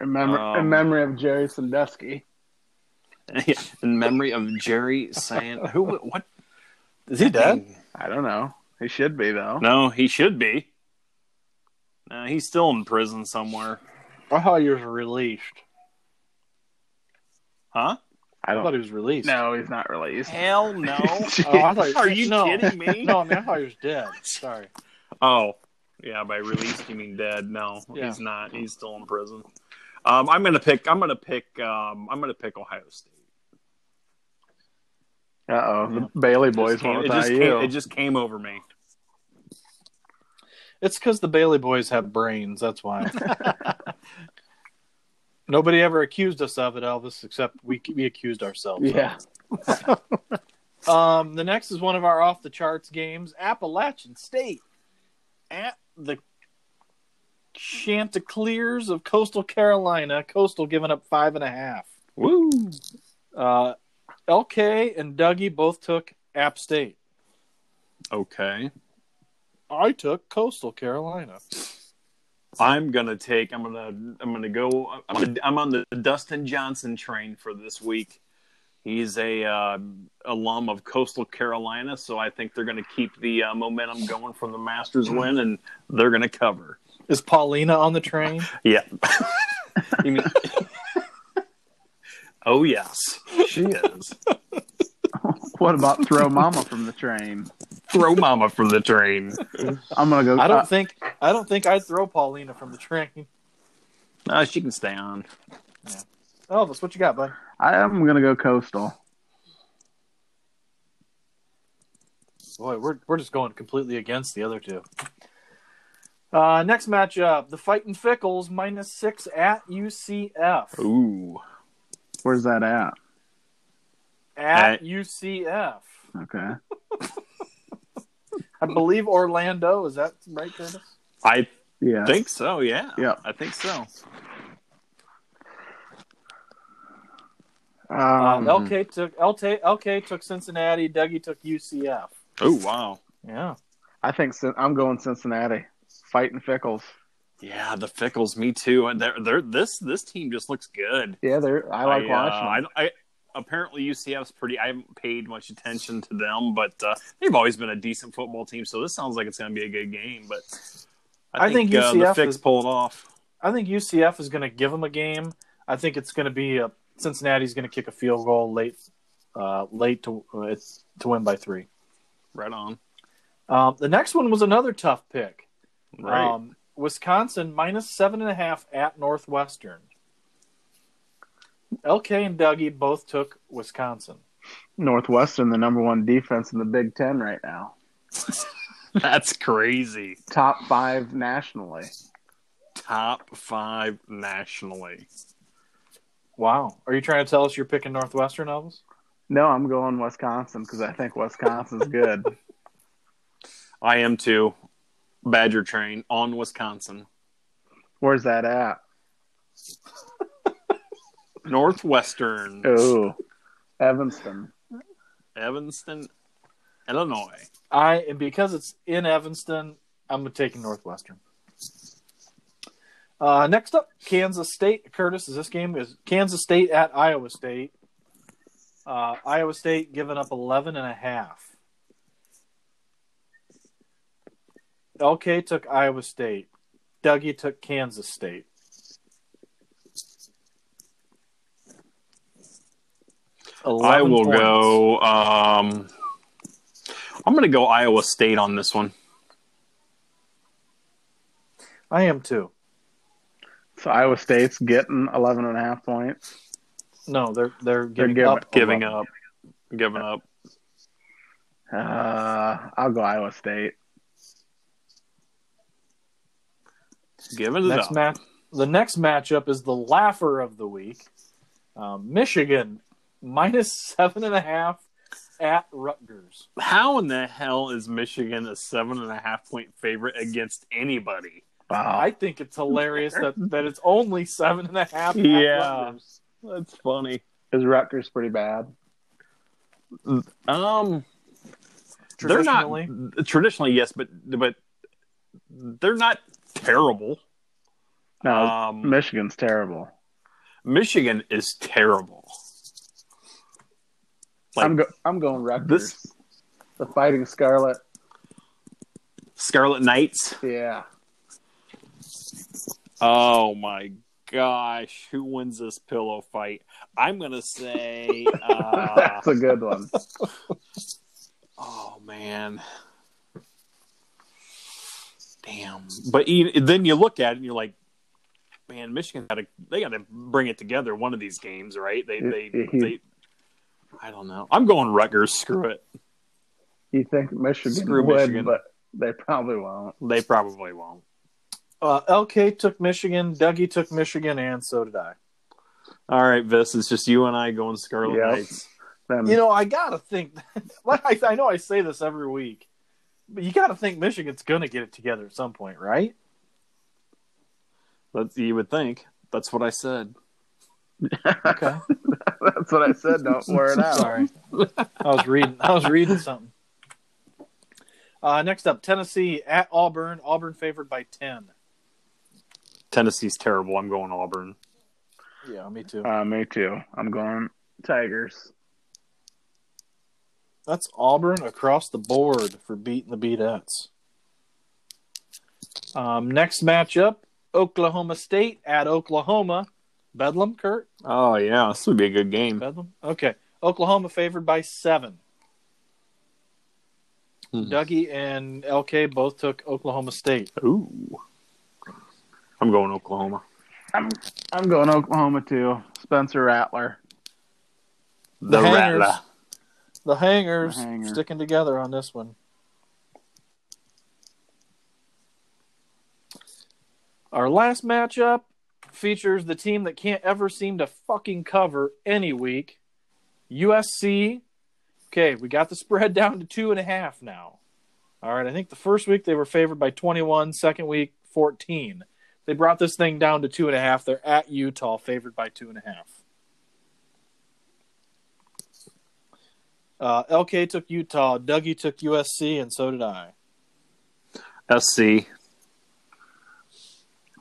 In, mem- um, in memory of Jerry Sandusky. Yeah, in memory of Jerry saying, "Who? What? Is he dead? I don't know. He should be though. No, he should be. No, he's still in prison somewhere. I thought he was released. Huh? I, don't... I thought he was released. No, he's not released. Hell no. oh, was... Are you no. kidding me? No, I mean, I thought he was dead. Sorry. Oh. Yeah, by released you mean dead. No, yeah. He's not. He's still in prison. Um, I'm gonna pick. I'm gonna pick. Um, I'm gonna pick Ohio State. Uh oh, yeah. The Bailey boys won with I U. It just came over me. It's because the Bailey boys have brains. That's why. Nobody ever accused us of it, Elvis, except we we accused ourselves. Yeah. Of it. um. The next is one of our off the charts games, Appalachian State. At the Chanticleers of Coastal Carolina, Coastal giving up five and a half. Woo! Uh, L K and Dougie both took App State. Okay. I took Coastal Carolina. I'm gonna take. I'm gonna. I'm gonna go. I'm, gonna, I'm on the Dustin Johnson train for this week. He's a uh, alum of Coastal Carolina, so I think they're going to keep the uh, momentum going from the Masters win, and they're going to cover. Is Paulina on the train? Yeah. You mean... Oh, yes. She is. What about throw mama from the train? Throw mama from the train. I'm going to go. I don't uh, think I don't think I'd throw Paulina from the train. Uh, she can stay on. Yeah. Elvis, what you got, bud? I am gonna go Coastal. Boy, we're we're just going completely against the other two. Uh, next matchup: the Fightin' Fickles minus six at U C F. Ooh, where's that at? At, at... U C F. Okay. I believe Orlando. Is that right, Curtis? I yeah. think so. Yeah. Yeah. I think so. Um, uh, L K took L K took Cincinnati. Dougie took U C F. Oh wow! Yeah, I think I'm going Cincinnati. Fighting Fickles. Yeah, the Fickles. Me too. And they're they're this this team just looks good. Yeah, they're. I like I, watching. Uh, I, I apparently U C F's pretty. I haven't paid much attention to them, but uh, they've always been a decent football team. So this sounds like it's going to be a good game. But I, I think, think U C F uh, the Fickles pulled off. I think U C F is going to give them a game. I think it's going to be a Cincinnati's going to kick a field goal late, uh, late to uh, to win by three. Right on. Um, the next one was another tough pick. Right. Um, Wisconsin minus seven and a half at Northwestern. L K and Dougie both took Wisconsin. Northwestern, the number one defense in the Big Ten right now. That's crazy. Top five nationally. Top five nationally. Wow. Are you trying to tell us you're picking Northwestern, Elvis? No, I'm going Wisconsin because I think Wisconsin's good. I am too. Badger train on Wisconsin. Where's that at? Northwestern. Oh, Evanston. Evanston, Illinois. I and because it's in Evanston, I'm taking Northwestern. Uh, next up, Kansas State. Curtis, is this game is Kansas State at Iowa State. Uh, Iowa State giving up eleven and a half. L K took Iowa State. Dougie took Kansas State. I will points. go. Um, I'm going to go Iowa State on this one. I am too. So Iowa State's getting eleven and a half points. No, they're they're giving they're up, giving up, giving up. Uh, I'll go Iowa State. Give it next up. Match, the next matchup is the laugher of the week. Uh, Michigan minus seven and a half at Rutgers. How in the hell is Michigan a seven and a half point favorite against anybody? Wow. I think it's hilarious that, that it's only seven and a half. Yeah, that's funny. Is Rutgers pretty bad? Um, traditionally, they're not, traditionally yes, but but they're not terrible. No, um, Michigan's terrible. Michigan is terrible. Like, I'm go- I'm going Rutgers. This, the Fighting Scarlet, Scarlet Knights. Yeah. Oh, my gosh. Who wins this pillow fight? I'm going to say... Uh, that's a good one. Oh, man. Damn. But you, then you look at it and you're like, man, Michigan, gotta, they got to bring it together one of these games, right? They, they, they, they. I don't know. I'm going Rutgers. Screw it. You think Michigan Screw would, Michigan. But they probably won't. They probably won't. Uh, L K took Michigan, Dougie took Michigan, and so did I. All right, Viss, it's just you and I going Scarlet yep. Knights. Um, you know, I got to think, like I, I know I say this every week, but you got to think Michigan's going to get it together at some point, right? That's, you would think. That's what I said. Okay. That's what I said. Don't wear it out. Sorry. I was reading, I was reading something. Uh, next up, Tennessee at Auburn. Auburn favored by ten. Tennessee's terrible. I'm going Auburn. Yeah, me too. Uh, me too. I'm going Tigers. That's Auburn across the board for beating the Beatettes. Um, next matchup, Oklahoma State at Oklahoma. Bedlam, Kurt? Oh, yeah. This would be a good game. Bedlam? Okay. Oklahoma favored by seven. Dougie and L K both took Oklahoma State. Ooh, I'm going Oklahoma. I'm I'm going Oklahoma too. Spencer Rattler, the, the Rattler, hangers, the hangers the hanger. Sticking together on this one. Our last matchup features the team that can't ever seem to fucking cover any week, U S C. Okay, we got the spread down to two and a half now. All right, I think the first week they were favored by twenty-one, second week, fourteen. They brought this thing down to two and a half. They're at Utah, favored by two and a half. Uh, L K took Utah, Dougie took U S C, and so did I. U S C.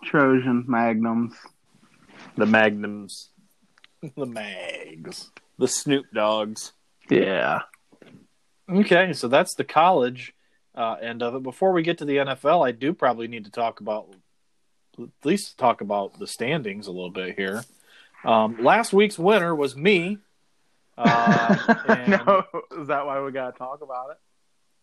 Trojan Magnums. The Magnums. The Mags. The Snoop Dogs. Yeah. Okay, so that's the college uh, end of it. Before we get to the N F L, I do probably need to talk about, at least talk about the standings a little bit here. Um, last week's winner was me. Uh, and... no, is that why we got to talk about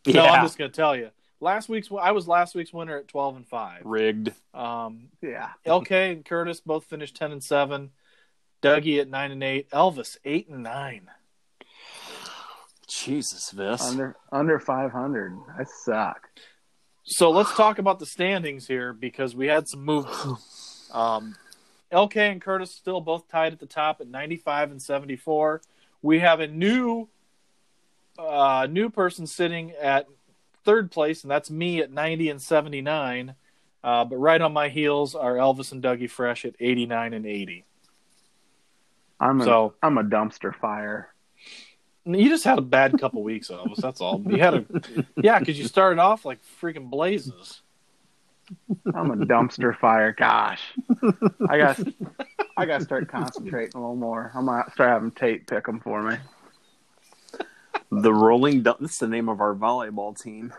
it? No, yeah. I'm just going to tell you. Last week's I was last week's winner at twelve and five. Rigged. Um, yeah. L K and Curtis both finished ten and seven. Dougie at nine and eight. Elvis eight and nine. Jesus, Vis. Under under five hundred. I suck. So let's talk about the standings here because we had some movement. Um, L K and Curtis still both tied at the top at ninety five and seventy four. We have a new uh, new person sitting at third place, and that's me at ninety and seventy-nine. Uh, but right on my heels are Elvis and Dougie Fresh at eighty-nine and eighty. I'm a, so I'm a dumpster fire. You just had a bad couple weeks, Elvis. That's all. You had a yeah, because you started off like freaking blazes. I'm a dumpster fire. Gosh, I got I got to start concentrating a little more. I'm gonna start having Tate pick them for me. The Rolling Dump. That's the name of our volleyball team.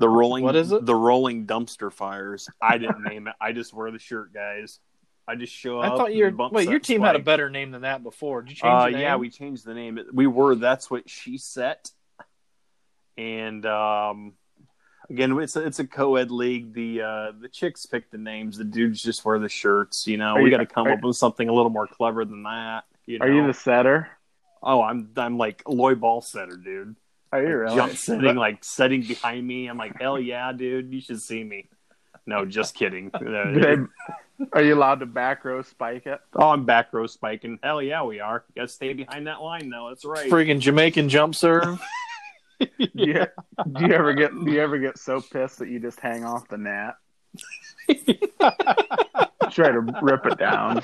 The Rolling. What is it? The Rolling Dumpster Fires. I didn't name it. I just wear the shirt, guys. I just show up. I thought your wait, your team flag. Had a better name than that before. Did you change uh, the name? Yeah, we changed the name. We were. That's what she set. And um, again, it's a, it's a co-ed league. The uh, the chicks pick the names. The dudes just wear the shirts. You know, are we got to come are, up with something a little more clever than that. You know? Are you the setter? Oh, I'm I'm like Loy Ball setter, dude. Oh, you really? Jump sitting, like setting behind me. I'm like, hell yeah, dude. You should see me. No, just kidding. They, are you allowed to back row spike it? Oh, I'm back row spiking. Hell yeah, we are. You got to stay behind that line, though. That's right. Freaking Jamaican jump serve. Yeah. Do you ever get? Do you ever get so pissed that you just hang off the net? Try to rip it down.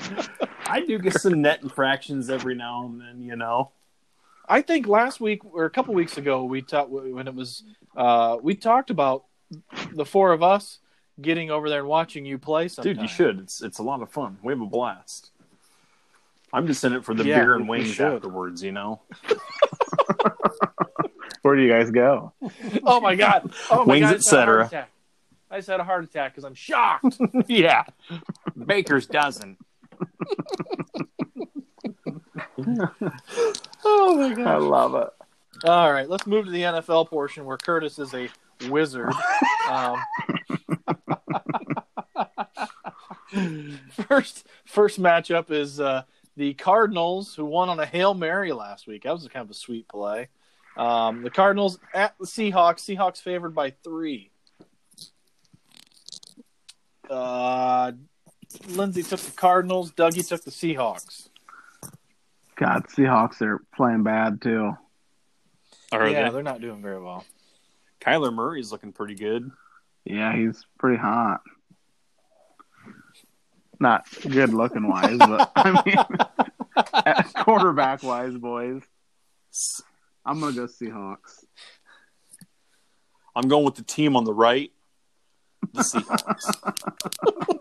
I do get some net infractions every now and then, you know. I think last week or a couple weeks ago we talked when it was uh, we talked about the four of us getting over there and watching you play sometime. Dude, you should. It's it's a lot of fun. We have a blast. I'm just in it for the yeah, beer and wings afterwards, you know. Where do you guys go? Oh my god. Oh my wings, et cetera. I just had a heart attack because I'm shocked. Yeah. Baker's dozen. Oh, my God. I love it. All right. Let's move to the N F L portion where Curtis is a wizard. um, first, first matchup is uh, the Cardinals, who won on a Hail Mary last week. That was kind of a sweet play. Um, the Cardinals at the Seahawks. Seahawks favored by three. Uh, Lindsay took the Cardinals. Dougie took the Seahawks. God, Seahawks are playing bad, too. Are yeah, they? They're not doing very well. Kyler Murray's looking pretty good. Yeah, he's pretty hot. Not good-looking-wise, but, I mean, quarterback-wise, boys. I'm going to go Seahawks. I'm going with the team on the right. The Seahawks.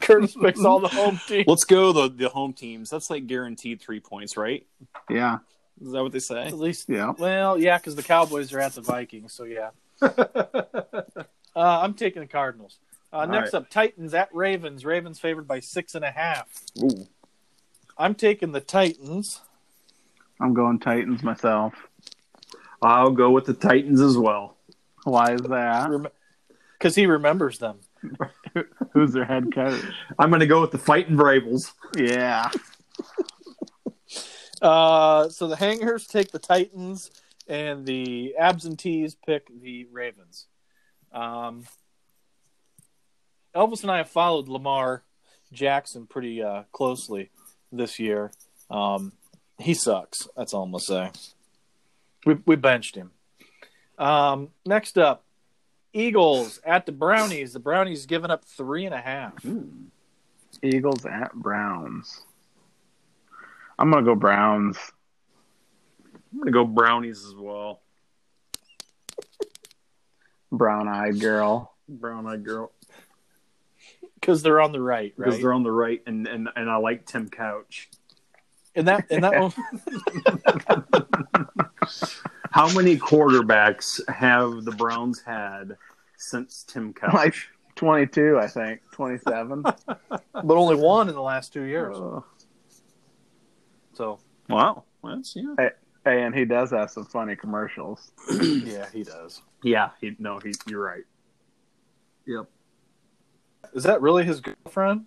Curtis picks all the home teams. Let's go the the home teams. That's like guaranteed three points, right? Yeah. Is that what they say? At least, yeah. Well, yeah, because the Cowboys are at the Vikings, so yeah. uh, I'm taking the Cardinals. Uh, next right. up, Titans at Ravens. Ravens favored by six and a half. Ooh. I'm taking the Titans. I'm going Titans myself. I'll go with the Titans as well. Why is that? Rem- Because he remembers them. Who's their head coach? I'm going to go with the Fighting Brables. Yeah. uh, so the Hangers take the Titans, and the Absentees pick the Ravens. Um, Elvis and I have followed Lamar Jackson pretty uh, closely this year. Um, he sucks. That's all I'm going to say. We, we benched him. Um, next up. Eagles at the Brownies. The Brownies giving up three and a half. Ooh. Eagles at Browns. I'm going to go Browns. I'm going to go brownies as well. Brown-eyed girl. Brown-eyed girl. Because they're on the right, right? Because they're on the right, and, and, and I like Tim Couch. And that, and that one... How many quarterbacks have the Browns had since Tim Couch? Like twenty-two, I think. twenty-seven. But only one in the last two years. Uh, so wow. That's, yeah. Hey, hey, and he does have some funny commercials. Yeah, he does. Yeah. He, no, he, you're right. Yep. Is that really his girlfriend?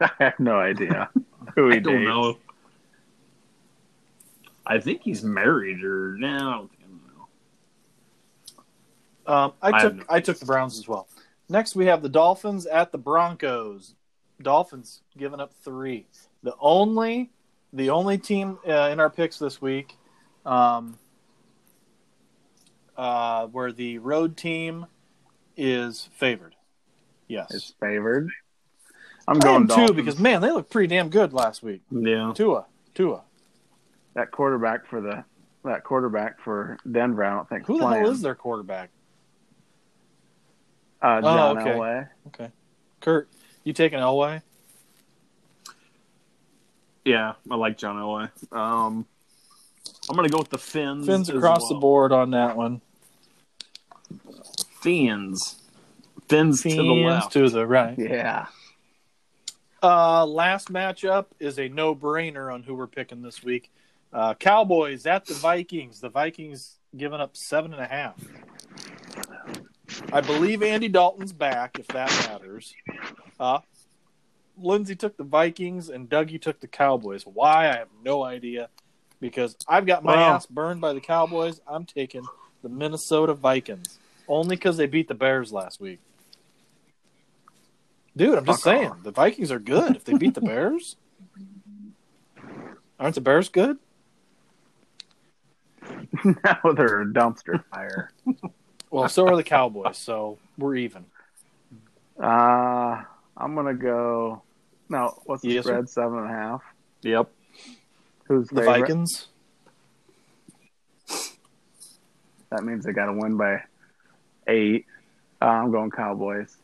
I have no idea who he I don't dates. Know. I think he's married, or no, I don't think I don't know. Um, I, I took no I took the Browns as well. Next, we have the Dolphins at the Broncos. Dolphins giving up three. The only the only team uh, in our picks this week, um, uh, where the road team is favored. Yes, it's favored. I'm going two because, man, they looked pretty damn good last week. Yeah, Tua, Tua. That quarterback for the that quarterback for Denver, I don't think. Who the playing. hell is their quarterback? Uh, John oh, okay. Elway. Okay, Kurt, you taking Elway? Yeah, I like John Elway. Um, I'm gonna go with the Fins. Fins across well. the board on that one. Fins, Fins, Fins to the left, to the right. Yeah. Uh, last matchup is a no-brainer on who we're picking this week. Uh, Cowboys at the Vikings. The Vikings giving up seven and a half. I believe Andy Dalton's back, if that matters. Uh, Lindsay took the Vikings and Dougie took the Cowboys. Why? I have no idea. Because I've got my wow. ass burned by the Cowboys. I'm taking the Minnesota Vikings. Only because they beat the Bears last week. Dude, I'm just Fuck saying, off. the Vikings are good if they beat the Bears. Aren't the Bears good? No, they're a dumpster fire. Well, so are the Cowboys, so we're even. Uh, I'm going to go... No, what's the yes, spread? Sir. Seven and a half? Yep. Who's the favorite? Vikings? That means they got to win by eight. Uh, I'm going Cowboys.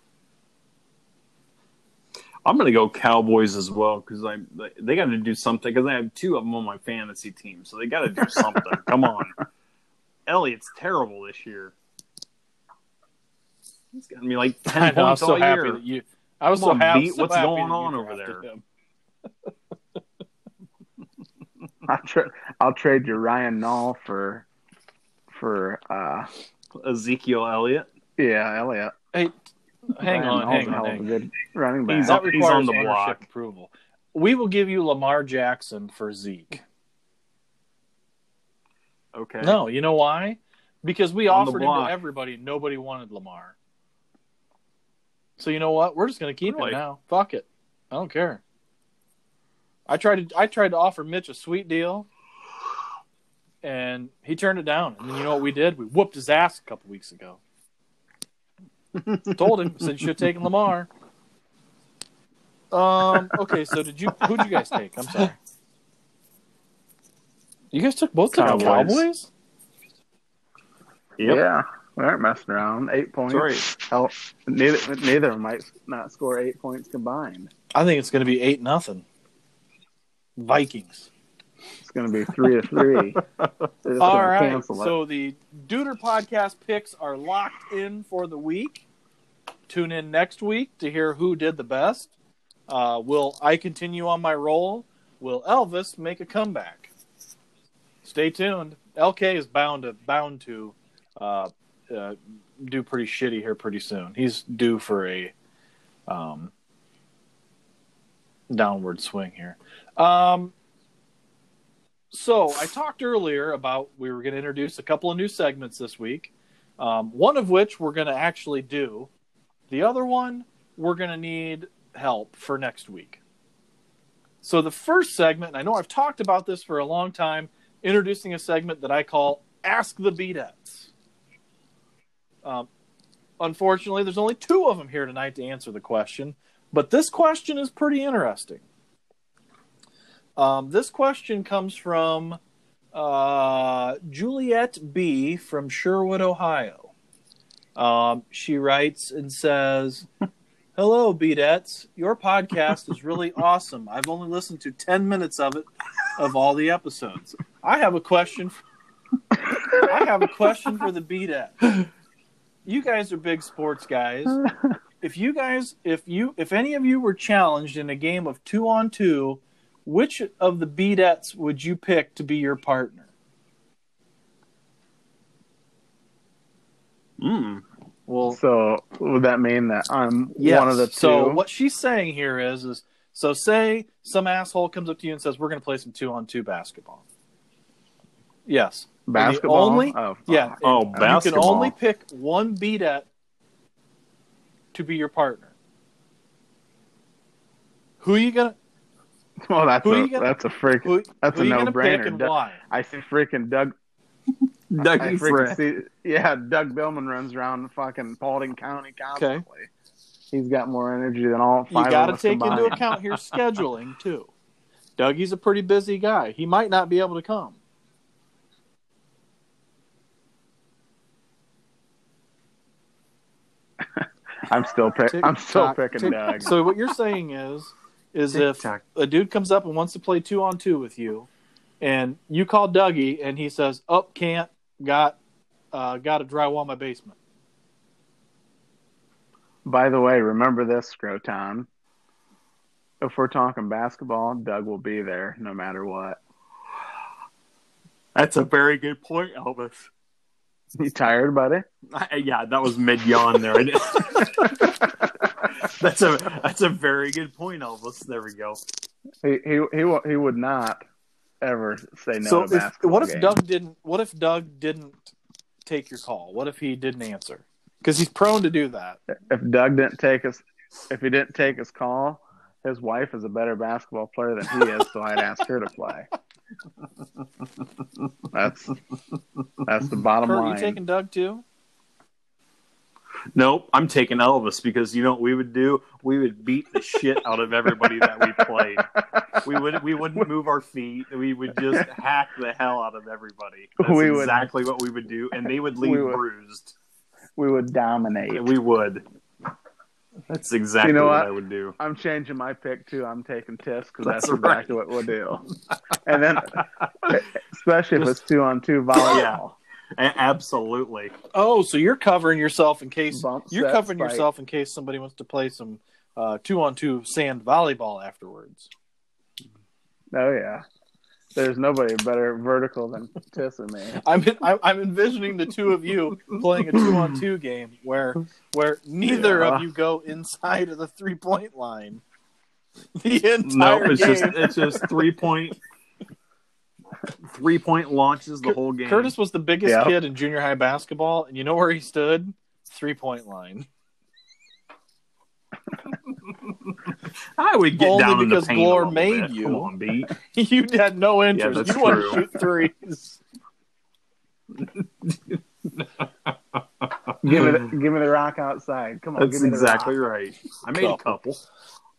I'm going to go Cowboys as well because I they got to do something because I have two of them on my fantasy team, so they got to do something. Come on. Elliott's terrible this year. He's going to be like ten I know, points all so year. That you, I was Come so on, happy. So What's happy going on over there? I'll, tra- I'll trade your Ryan Nall for, for uh, Ezekiel Elliott. Yeah, Elliott. Hey. Hang Ryan on, hang on. Hang. Good running back. He's, that he's on the block. Approval. We will give you Lamar Jackson for Zeke. Okay. No, you know why? Because we on offered him to everybody. Nobody wanted Lamar. So you know what? We're just going to keep really? him now. Fuck it. I don't care. I tried to. I tried to offer Mitch a sweet deal, and he turned it down. And then you know what we did? We whooped his ass a couple weeks ago. Told him, said you should have taken Lamar. Um. Okay, so did you? Who did you guys take? I'm sorry. You guys took both Cowboys. Took the Cowboys? Yep. Yeah, we aren't messing around. Eight points. Right. Hell, neither neither might not score eight points combined. I think it's going to be eight nothing. Vikings. It's going to be three to three. All right. So the Duder Podcast picks are locked in for the week. Tune in next week to hear who did the best. Uh, will I continue on my roll? Will Elvis make a comeback? Stay tuned. L K is bound to bound to uh, uh, do pretty shitty here pretty soon. He's due for a um, downward swing here. Um, So I talked earlier about we were going to introduce a couple of new segments this week, um, one of which we're going to actually do. The other one, we're going to need help for next week. So the first segment, and I know I've talked about this for a long time, introducing a segment that I call Ask the Beatettes. Um, unfortunately, there's only two of them here tonight to answer the question, but this question is pretty interesting. Um, this question comes from uh, Juliet B. from Sherwood, Ohio. Um, she writes and says, hello, Beadettes. Your podcast is really awesome. I've only listened to ten minutes of it, of all the episodes. I have a question. For, I have a question for the Beadettes. You guys are big sports guys. If you guys, if you, if any of you were challenged in a game of two on two, which of the Beadettes would you pick to be your partner? Hmm. Well, so would that mean that I'm yes. one of the two? So what she's saying here is, is so say some asshole comes up to you and says, we're going to play some two-on-two basketball. Yes. Basketball? Only, oh, yeah. Oh, and basketball. You can only pick one Beadette to be your partner. Who are you going to – Well, that's a gonna, that's a freaking who, that's who a no-brainer. Doug, I see freaking Doug – Dougie Fred. See, yeah, Doug Billman runs around fucking Paulding County constantly. Okay. He's got more energy than all five you gotta of us combined. You got to take into account here scheduling, too. Dougie's a pretty busy guy. He might not be able to come. I'm still pick, tick, I'm still tock, picking tick. Doug. So what you're saying is, is tick, if tock. a dude comes up and wants to play two on two with you, and you call Dougie and he says, "Oh, can't got uh, got to drywall my basement." By the way, remember this, Scroton. If we're talking basketball, Doug will be there no matter what. That's a very good point, Elvis. You tired, buddy? I, yeah, that was mid yawn there. that's a that's a very good point, Elvis. There we go. He he he, he would not ever say no. So to if, what if game. Doug didn't? What if Doug didn't take your call? What if he didn't answer? Because he's prone to do that. If Doug didn't take us, if he didn't take his call, his wife is a better basketball player than he is, so I'd ask her to play. That's that's the bottom Kurt, line. Are you taking Doug too? Nope, I'm taking Elvis because you know what we would do? We would beat the shit out of everybody that we played. We would we wouldn't move our feet. We would just hack the hell out of everybody. That's we exactly would, what we would do, and they would leave we would, bruised. We would dominate. We would. That's exactly you know what? what I would do. I'm changing my pick, too. I'm taking Tiss because that's, that's right. exactly what we'll do. And then, especially Just, if it's two-on-two volleyball. Yeah, absolutely. Oh, so you're covering yourself in case Bump, you're set, covering spike. yourself in case somebody wants to play some uh, two-on-two sand volleyball afterwards. Oh, yeah. There's nobody better vertical than Tiss and me. I'm I'm envisioning the two of you playing a two-on-two game where where neither yeah. of you go inside of the three-point line. The entire nope, it's game. Just it's just three-point three-point launches the whole game. Curtis was the biggest yep. kid in junior high basketball, and you know where he stood? Three-point line. I would get Only down in the paint. Only because Glor made bit. you. Come on, B. You had no interest. Yeah, you want to shoot threes. give me the give me the rock outside. Come on, that's give me the exactly rock. right. I made couple. a couple.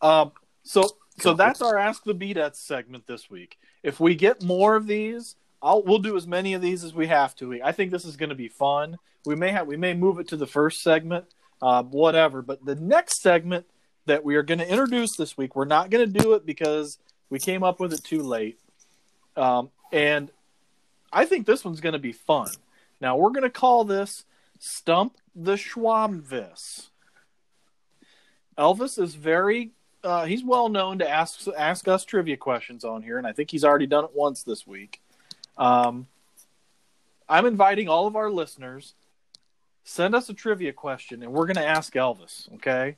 Um, so couple. so that's our Ask the Beadettes segment this week. If we get more of these, I'll we'll do as many of these as we have to. I think this is going to be fun. We may have we may move it to the first segment, uh, whatever. But the next segment that we are going to introduce this week. We're not going to do it because we came up with it too late. Um, and I think this one's going to be fun. Now, we're going to call this Stump the Schwammwiss. Elvis is very, uh, he's well known to ask, ask us trivia questions on here, and I think he's already done it once this week. Um, I'm inviting all of our listeners, send us a trivia question, and we're going to ask Elvis, okay?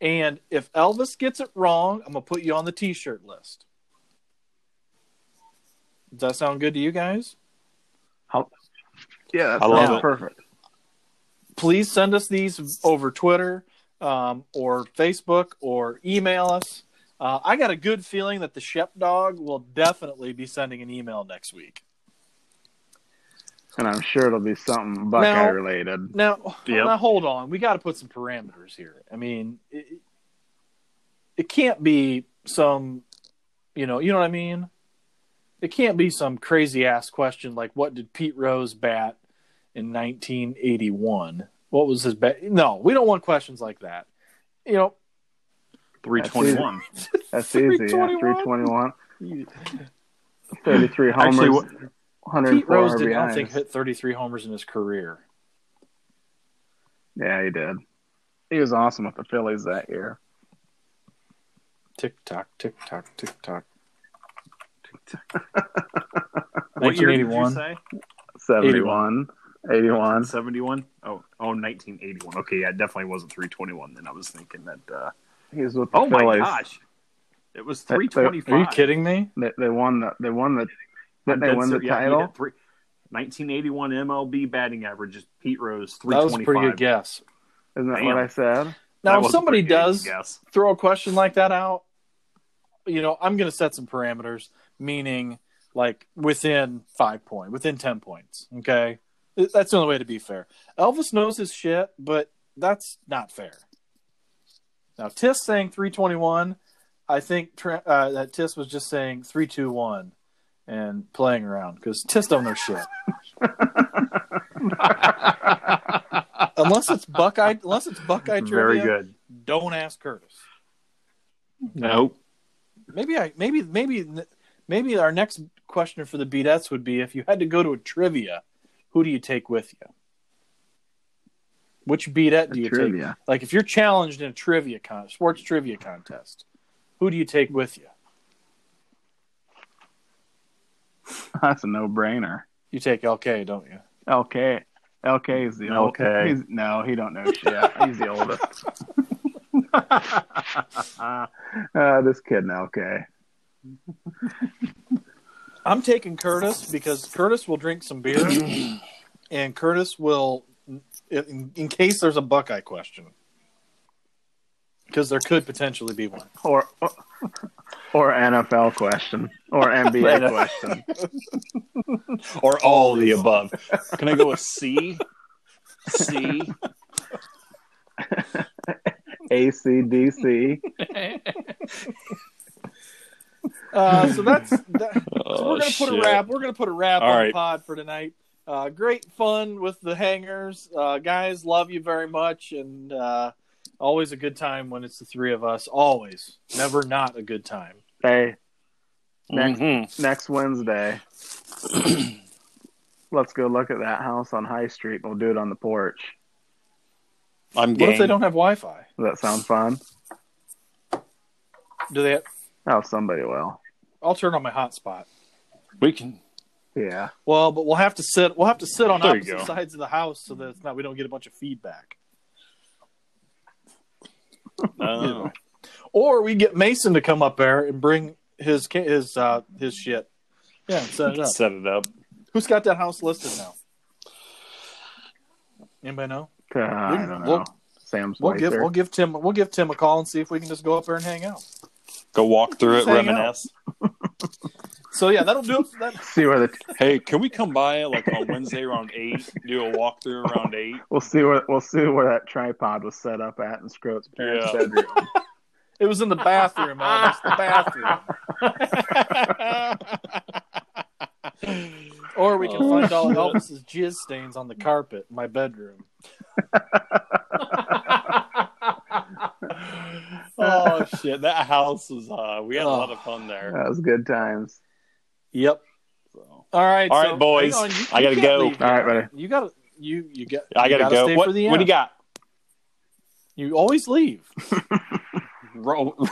And if Elvis gets it wrong, I'm going to put you on the T-shirt list. Does that sound good to you guys? I'll, yeah, that I sounds love perfect. It. Please send us these over Twitter um, or Facebook or email us. Uh, I got a good feeling that the Shep Dog will definitely be sending an email next week. And I'm sure it'll be something Buckeye now, related. Now, yep. now, hold on. We got to put some parameters here. I mean, it, it can't be some You know, you know what I mean? It can't be some crazy-ass question like, what did Pete Rose bat in nineteen eighty-one? What was his bat? No, we don't want questions like that. You know, three twenty-one. That's easy. three twenty-one. Yeah, three twenty-one. thirty-three homers. Actually, what, Pete Rose did not think hit thirty-three homers in his career. Yeah, he did. He was awesome with the Phillies that year. Tick tock, tick tock, tick tock. What year did you say? seventy-one. eighty-one. seventy-one? Oh, oh, nineteen eighty-one. Okay, yeah, it definitely wasn't three twenty-one. Then I was thinking that. Uh... He was with the oh Phillies. My gosh! It was three twenty-five. Are you kidding me? They, they won the. They won the. They won the so, yeah, title. Three, nineteen eighty-one M L B batting average is Pete Rose three twenty-five. That was a pretty good guess. Isn't that Damn. What I said? Now, that if somebody does throw a question like that out, you know, I'm going to set some parameters, meaning like within five points, within ten points. Okay, that's the only way to be fair. Elvis knows his shit, but that's not fair. Now, Tiss saying three twenty-one, I think uh, that Tiss was just saying three two one and playing around because Tiss don't know shit. unless it's Buckeye, unless it's Buckeye trivia. Very good. Don't ask Curtis. Nope. Maybe I. Maybe maybe maybe our next question for the Beatettes would be if you had to go to a trivia, who do you take with you? Which Beatette do you trivia. take? Like, if you're challenged in a trivia con- sports trivia contest, who do you take with you? That's a no-brainer. You take L K, don't you? L K. L K is the oldest. Okay. No, he don't know shit. He's the oldest. uh, just kidding, L K. I'm taking Curtis because Curtis will drink some beer, and Curtis will... In, in case there's a Buckeye question, because there could potentially be one, or or, or N F L question, or N B A question, or all of the above. Can I go with C? C, A, C, D, C. Uh, so that's. That, oh, so we're gonna shit. put a wrap. We're gonna put a wrap all on right. the pod for tonight. Uh, great fun with the hangers. Uh, guys, love you very much. And uh, always a good time when it's the three of us. Always. Never not a good time. Hey, next, mm-hmm. next Wednesday, let's go look at that house on High Street. We'll do it on the porch. I'm game. What if they don't have Wi-Fi? Does that sound fun? Do they have... Oh, somebody will. I'll turn on my hotspot. We can... Yeah. Well, but we'll have to sit. We'll have to sit on there opposite sides of the house so that it's not. We don't get a bunch of feedback. No. You know. Or we get Mason to come up there and bring his his uh, his shit. Yeah, set it up. Set it up. Who's got that house listed now? Anybody know? Uh, we, I don't know. We'll, Sam's. We'll give, we'll give Tim. We'll give Tim a call and see if we can just go up there and hang out. Go walk through it, reminisce. So, yeah, that'll do it for that. See where the t- hey, can we come by, like, on Wednesday around eight, do a walkthrough around eight? We'll see where we'll see where that tripod was set up at in Scroat's parents' yeah. bedroom. It was in the bathroom, Elvis. The bathroom. Or we can oh, find all Elvis's jizz stains on the carpet in my bedroom. Oh, shit. That house was, uh, we had oh, a lot of fun there. That was good times. Yep. So. All right, all right, so, boys. On, you, you I gotta go. All right, buddy. You gotta, you you get. I gotta, gotta go. Stay what, for the what do you got? You always leave. roll,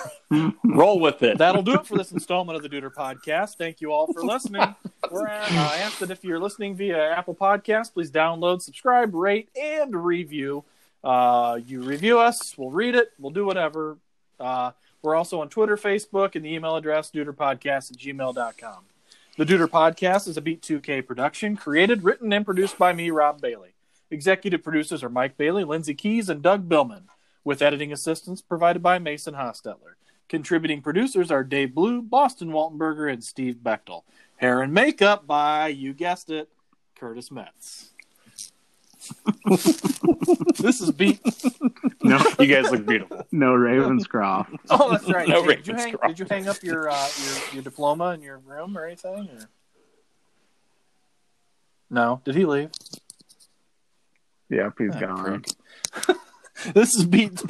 roll with it. That'll do it for this installment of the Duder Podcast. Thank you all for listening. We're at, uh, I ask that if you're listening via Apple Podcasts, please download, subscribe, rate, and review. Uh, you review us, we'll read it, we'll do whatever. Uh, we're also on Twitter, Facebook, and the email address duderpodcast at gmail dot com. The Duder Podcast is a Beat two K production, created, written, and produced by me, Rob Bailey. Executive producers are Mike Bailey, Lindsey Keys, and Doug Billman, with editing assistance provided by Mason Hostetler. Contributing producers are Dave Blue, Boston Waltenberger, and Steve Bechtel. Hair and makeup by, you guessed it, Curtis Metz. This is Beat. No, you guys look beautiful. No Ravenscroft. Oh, that's right. No did, did, you hang, did you hang up your, uh, your your diploma in your room or anything? Or... No. Did he leave? Yeah, he's oh, gone. This is Beat.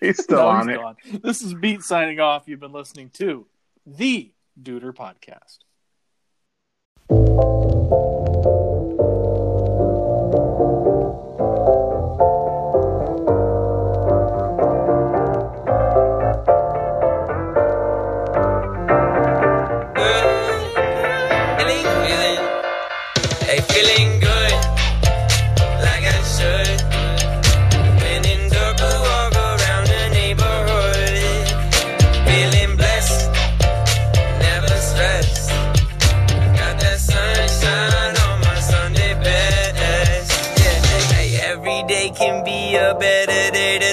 He's still no, on he's it. Gone. This is Beat signing off. You've been listening to the Duder Podcast.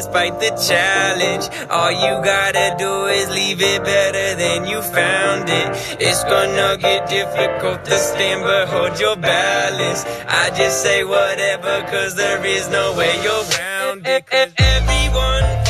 Despite the challenge, all you gotta do is leave it better than you found it. It's gonna get difficult to stand, but hold your balance. I just say whatever, cause there is no way you're around it. Everyone